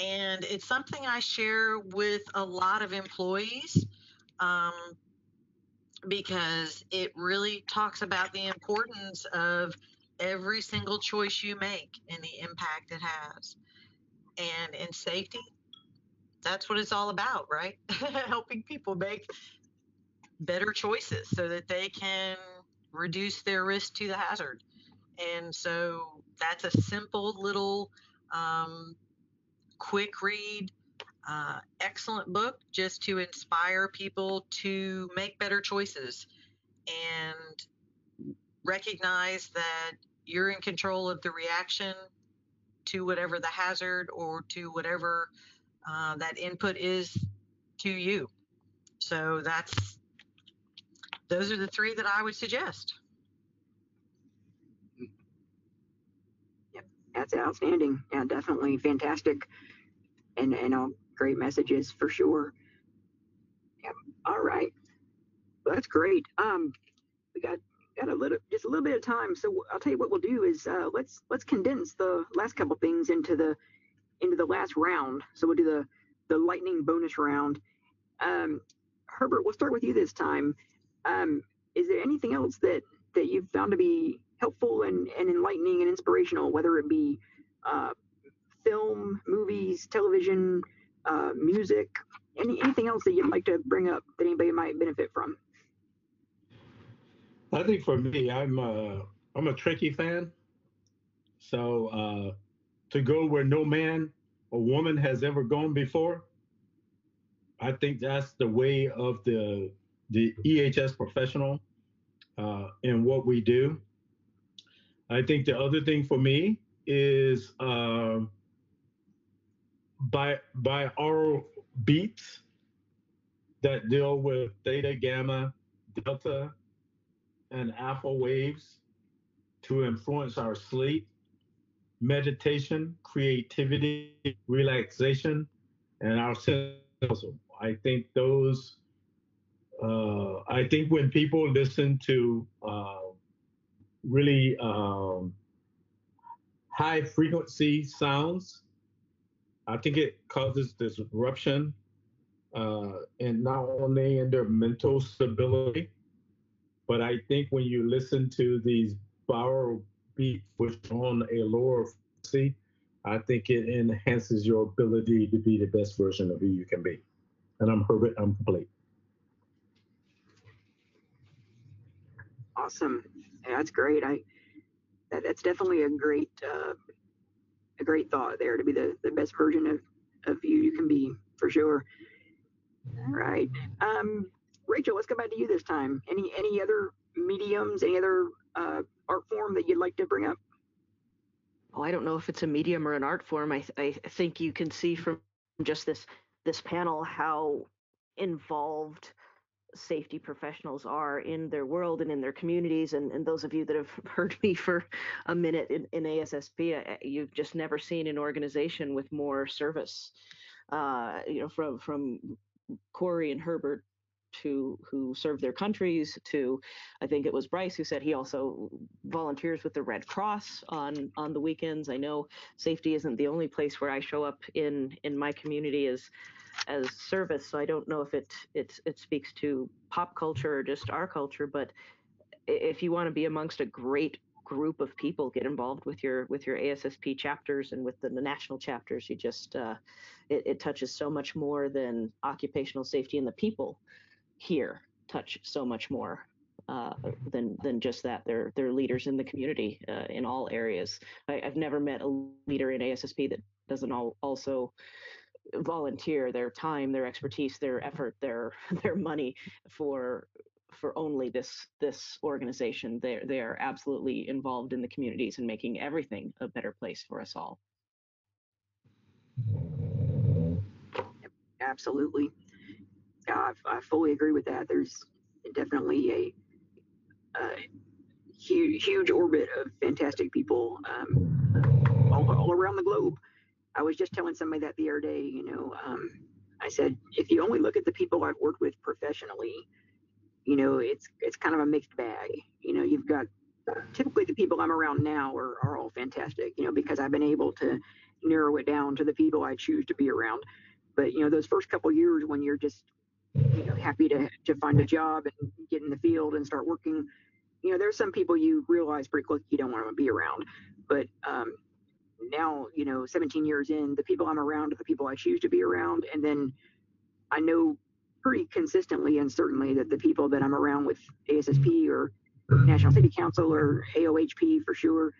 And it's something I share with a lot of employees because it really talks about the importance of every single choice you make and the impact it has. And in safety, that's what it's all about, right? Helping people make better choices so that they can reduce their risk to the hazard. And so that's a simple little quick read, excellent book just to inspire people to make better choices and recognize that you're in control of the reaction to whatever the hazard or to whatever that input is to you. So that's those are the three that I would suggest. Yep, that's outstanding. Yeah, definitely fantastic, and all great messages for sure. Yep. All right, well, that's great. We got a little just a little bit of time, so I'll tell you what we'll do is let's condense the last couple things into the last round. So we'll do the lightning bonus round. Herbert, we'll start with you this time. Is there anything else that you've found to be helpful and enlightening and inspirational, whether it be film, movies, television, music, anything else that you'd like to bring up that anybody might benefit from? I think for me, I'm a Trekkie fan. So to go where no man or woman has ever gone before, I think that's the way of the EHS professional and what we do. I think the other thing for me is binaural beats that deal with theta, gamma, delta, and alpha waves to influence our sleep, meditation, creativity, relaxation, and our sense of puzzle. I think those I think when people listen to really high frequency sounds, I think it causes disruption and not only in their mental stability, but I think when you listen to these binaural beats, which are on a lower frequency, I think it enhances your ability to be the best version of who you can be. And I'm Herbert, I'm complete. Awesome. Yeah, that's great. That's definitely a great thought there, to be the best version of you can be, for sure. All right. Rachel, let's go back to you this time. Any other mediums, any other art form that you'd like to bring up? Well, I don't know if it's a medium or an art form. I think you can see from just this panel how involved safety professionals are in their world and in their communities, and those of you that have heard me for a minute in ASSP, you've just never seen an organization with more service. From Corey and Herbert who serve their countries, to, I think it was Bryce who said he also volunteers with the Red Cross on the weekends. I know safety isn't the only place where I show up in my community as service, so I don't know if it speaks to pop culture or just our culture, but if you want to be amongst a great group of people, get involved with your ASSP chapters and with the national chapters. You just it touches so much more than occupational safety, and the people here touch so much more than just that. They're leaders in the community in all areas. I've never met a leader in ASSP that doesn't also volunteer their time, their expertise, their effort, their money for only this organization. They are absolutely involved in the communities and making everything a better place for us all. Absolutely. I fully agree with that. There's definitely a huge orbit of fantastic people all around the globe. I was just telling somebody that the other day, I said, if you only look at the people I've worked with professionally, it's kind of a mixed bag. You've got typically the people I'm around now are all fantastic, because I've been able to narrow it down to the people I choose to be around. But, those first couple of years when you're just, happy to find a job and get in the field and start working, there's some people you realize pretty quick you don't want to be around. But now, 17 years in, the people I'm around are the people I choose to be around. And then I know pretty consistently and certainly that the people that I'm around with ASSP or National Safety Council or AOHP for sure,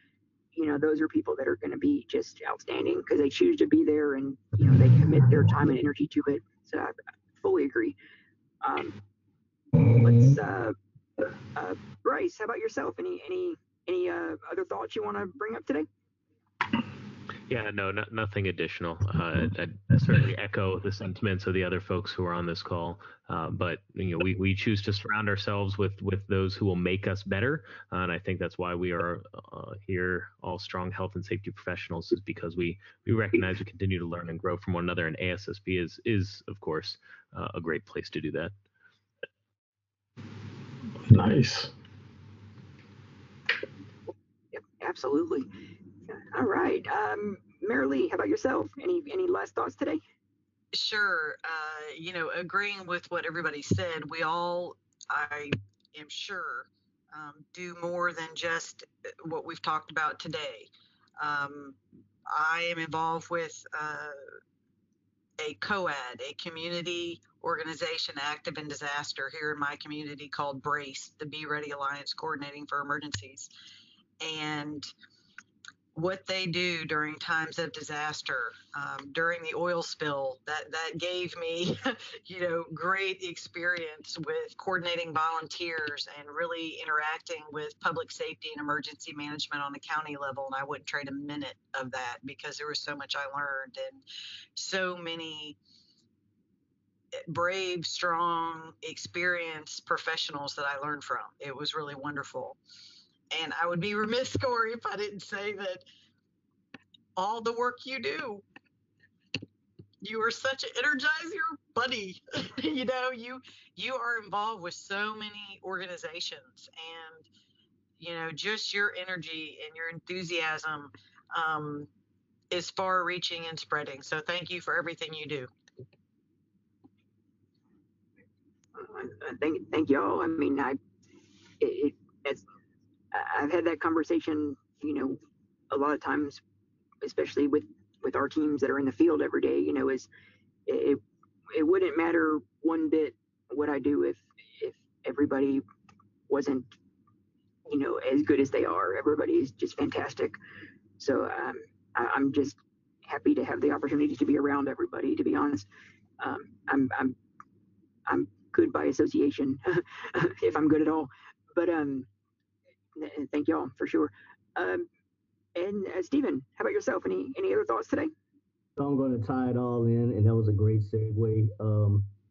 those are people that are going to be just outstanding because they choose to be there and, they commit their time and energy to it. So I fully agree. Bryce, how about yourself? Any other thoughts you want to bring up today? Yeah, no, nothing additional. I certainly echo the sentiments of the other folks who are on this call. But we choose to surround ourselves with those who will make us better, and I think that's why we are here, all strong health and safety professionals, is because we recognize we continue to learn and grow from one another, and ASSP is of course a great place to do that. Nice. Yep, absolutely. All right, Mary Lee, how about yourself? Any last thoughts today? Sure. Agreeing with what everybody said, we all, I am sure, do more than just what we've talked about today. I am involved with a COAD, a community organization active in disaster here in my community called BRACE, the Be Ready Alliance Coordinating for Emergencies. And what they do during times of disaster, during the oil spill, that gave me, great experience with coordinating volunteers and really interacting with public safety and emergency management on the county level. And I wouldn't trade a minute of that because there was so much I learned and so many brave, strong, experienced professionals that I learned from. It was really wonderful. And I would be remiss, Corey, if I didn't say that all the work you do, you are such an energizer buddy. You are involved with so many organizations, and, just your energy and your enthusiasm is far reaching and spreading. So thank you for everything you do. Thank y'all. I mean, I've had that conversation, a lot of times, especially with our teams that are in the field every day, is it wouldn't matter one bit what I do if everybody wasn't, as good as they are. Everybody's just fantastic. So I'm just happy to have the opportunity to be around everybody, to be honest. I'm good by association, if I'm good at all. But, thank y'all for sure. And Stephen, how about yourself? Any other thoughts today? So I'm going to tie it all in, and that was a great segue.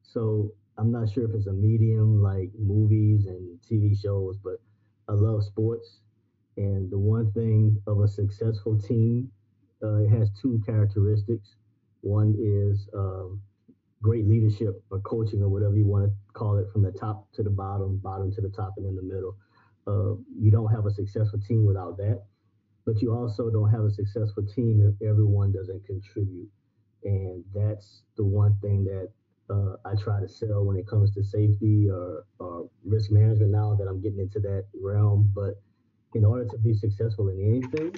So I'm not sure if it's a medium like movies and TV shows, but I love sports. And the one thing of a successful team, it has two characteristics. One is great leadership or coaching or whatever you want to call it, from the top to the bottom, bottom to the top, and in the middle. You don't have a successful team without that, but you also don't have a successful team if everyone doesn't contribute. And that's the one thing that I try to sell when it comes to safety or risk management, now that I'm getting into that realm. But in order to be successful in anything,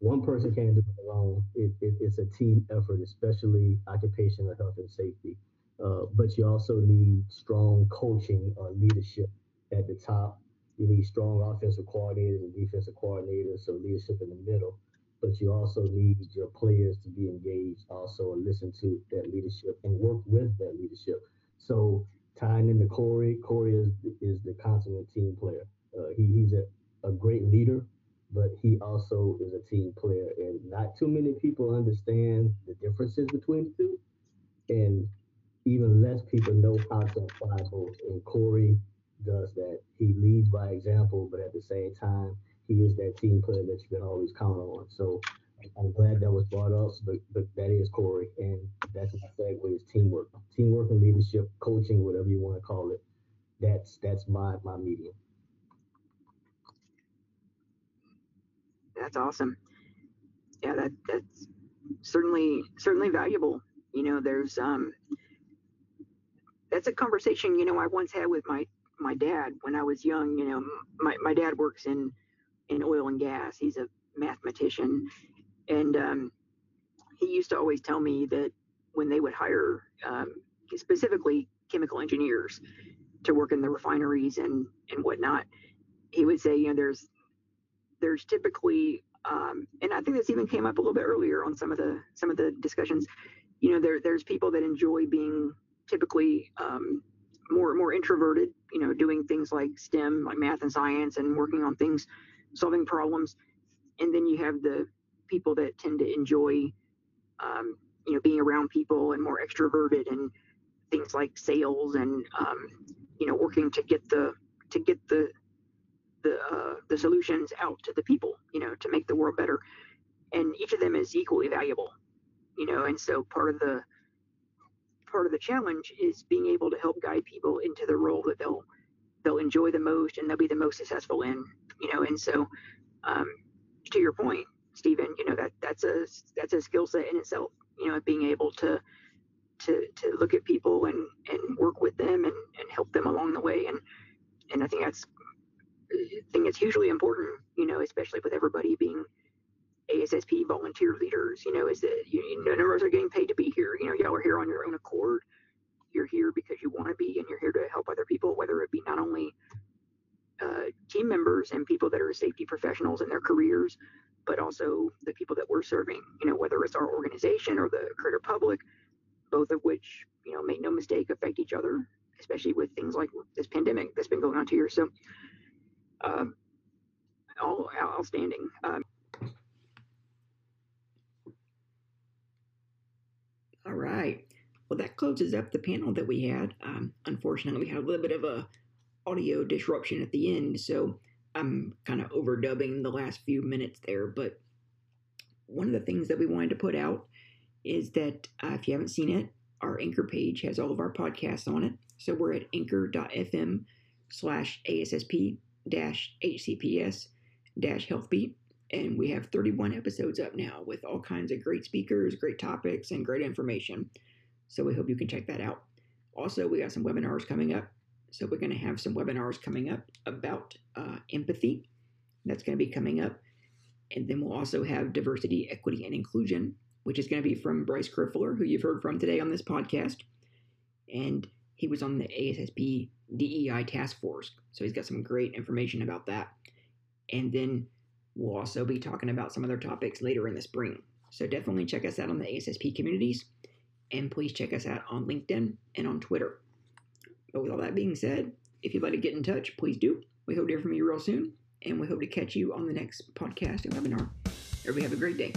one person can't do it alone. It's a team effort, especially occupational health and safety. But you also need strong coaching or leadership at the top. You need strong offensive coordinators and defensive coordinators, so leadership in the middle. But you also need your players to be engaged also and listen to that leadership and work with that leadership. So tying into Corey is the consummate team player. He's a great leader, but he also is a team player. And not too many people understand the differences between the two. And even less people know how to apply both. And Corey does that. He leads by example, but at the same time, he is that team player that you can always count on. So I'm glad that was brought up, but that is Corey, and that's my segue is teamwork. Teamwork and leadership, coaching, whatever you want to call it. That's my medium. That's awesome. Yeah, that's certainly valuable. You know, there's that's a conversation, you know, I once had with my dad when I was young. You know, my dad works in oil and gas. He's a mathematician, and he used to always tell me that when they would hire specifically chemical engineers to work in the refineries and whatnot, he would say, you know, there's typically and I think this even came up a little bit earlier on some of the discussions, you know, there's people that enjoy being typically more introverted, you know, doing things like STEM, like math and science, and working on things, solving problems. And then you have the people that tend to enjoy, you know, being around people and more extroverted, and things like sales and, you know, working to get the solutions out to the people, you know, to make the world better. And each of them is equally valuable, you know. And so part of the challenge is being able to help guide people into the role that they'll enjoy the most and they'll be the most successful in, you know. And so to your point, Stephen, you know, that's a skill set in itself, you know, being able to look at people and work with them and help them along the way. And I think it's hugely important, you know, especially with everybody being ASSP volunteer leaders, you know, is that none of us are getting paid to be here. You know, y'all are here on your own accord. You're here because you want to be, and you're here to help other people, whether it be not only team members and people that are safety professionals in their careers, but also the people that we're serving, you know, whether it's our organization or the greater public, both of which, you know, make no mistake, affect each other, especially with things like this pandemic that's been going on 2 years. So all outstanding. All right. Well, that closes up the panel that we had. Unfortunately, we had a little bit of a audio disruption at the end, so I'm kind of overdubbing the last few minutes there. But one of the things that we wanted to put out is that if you haven't seen it, our Anchor page has all of our podcasts on it. So we're at anchor.fm/ASSP-HCPS-HealthBeat. And we have 31 episodes up now with all kinds of great speakers, great topics, and great information. So we hope you can check that out. Also, we got some webinars coming up. So we're going to have some webinars coming up about empathy. That's going to be coming up. And then we'll also have diversity, equity, and inclusion, which is going to be from Bryce Griffler, who you've heard from today on this podcast. And he was on the ASSP DEI Task Force. So he's got some great information about that. And then we'll also be talking about some other topics later in the spring. So definitely check us out on the ASSP communities, and please check us out on LinkedIn and on Twitter. But with all that being said, if you'd like to get in touch, please do. We hope to hear from you real soon, and we hope to catch you on the next podcast and webinar. Everybody have a great day.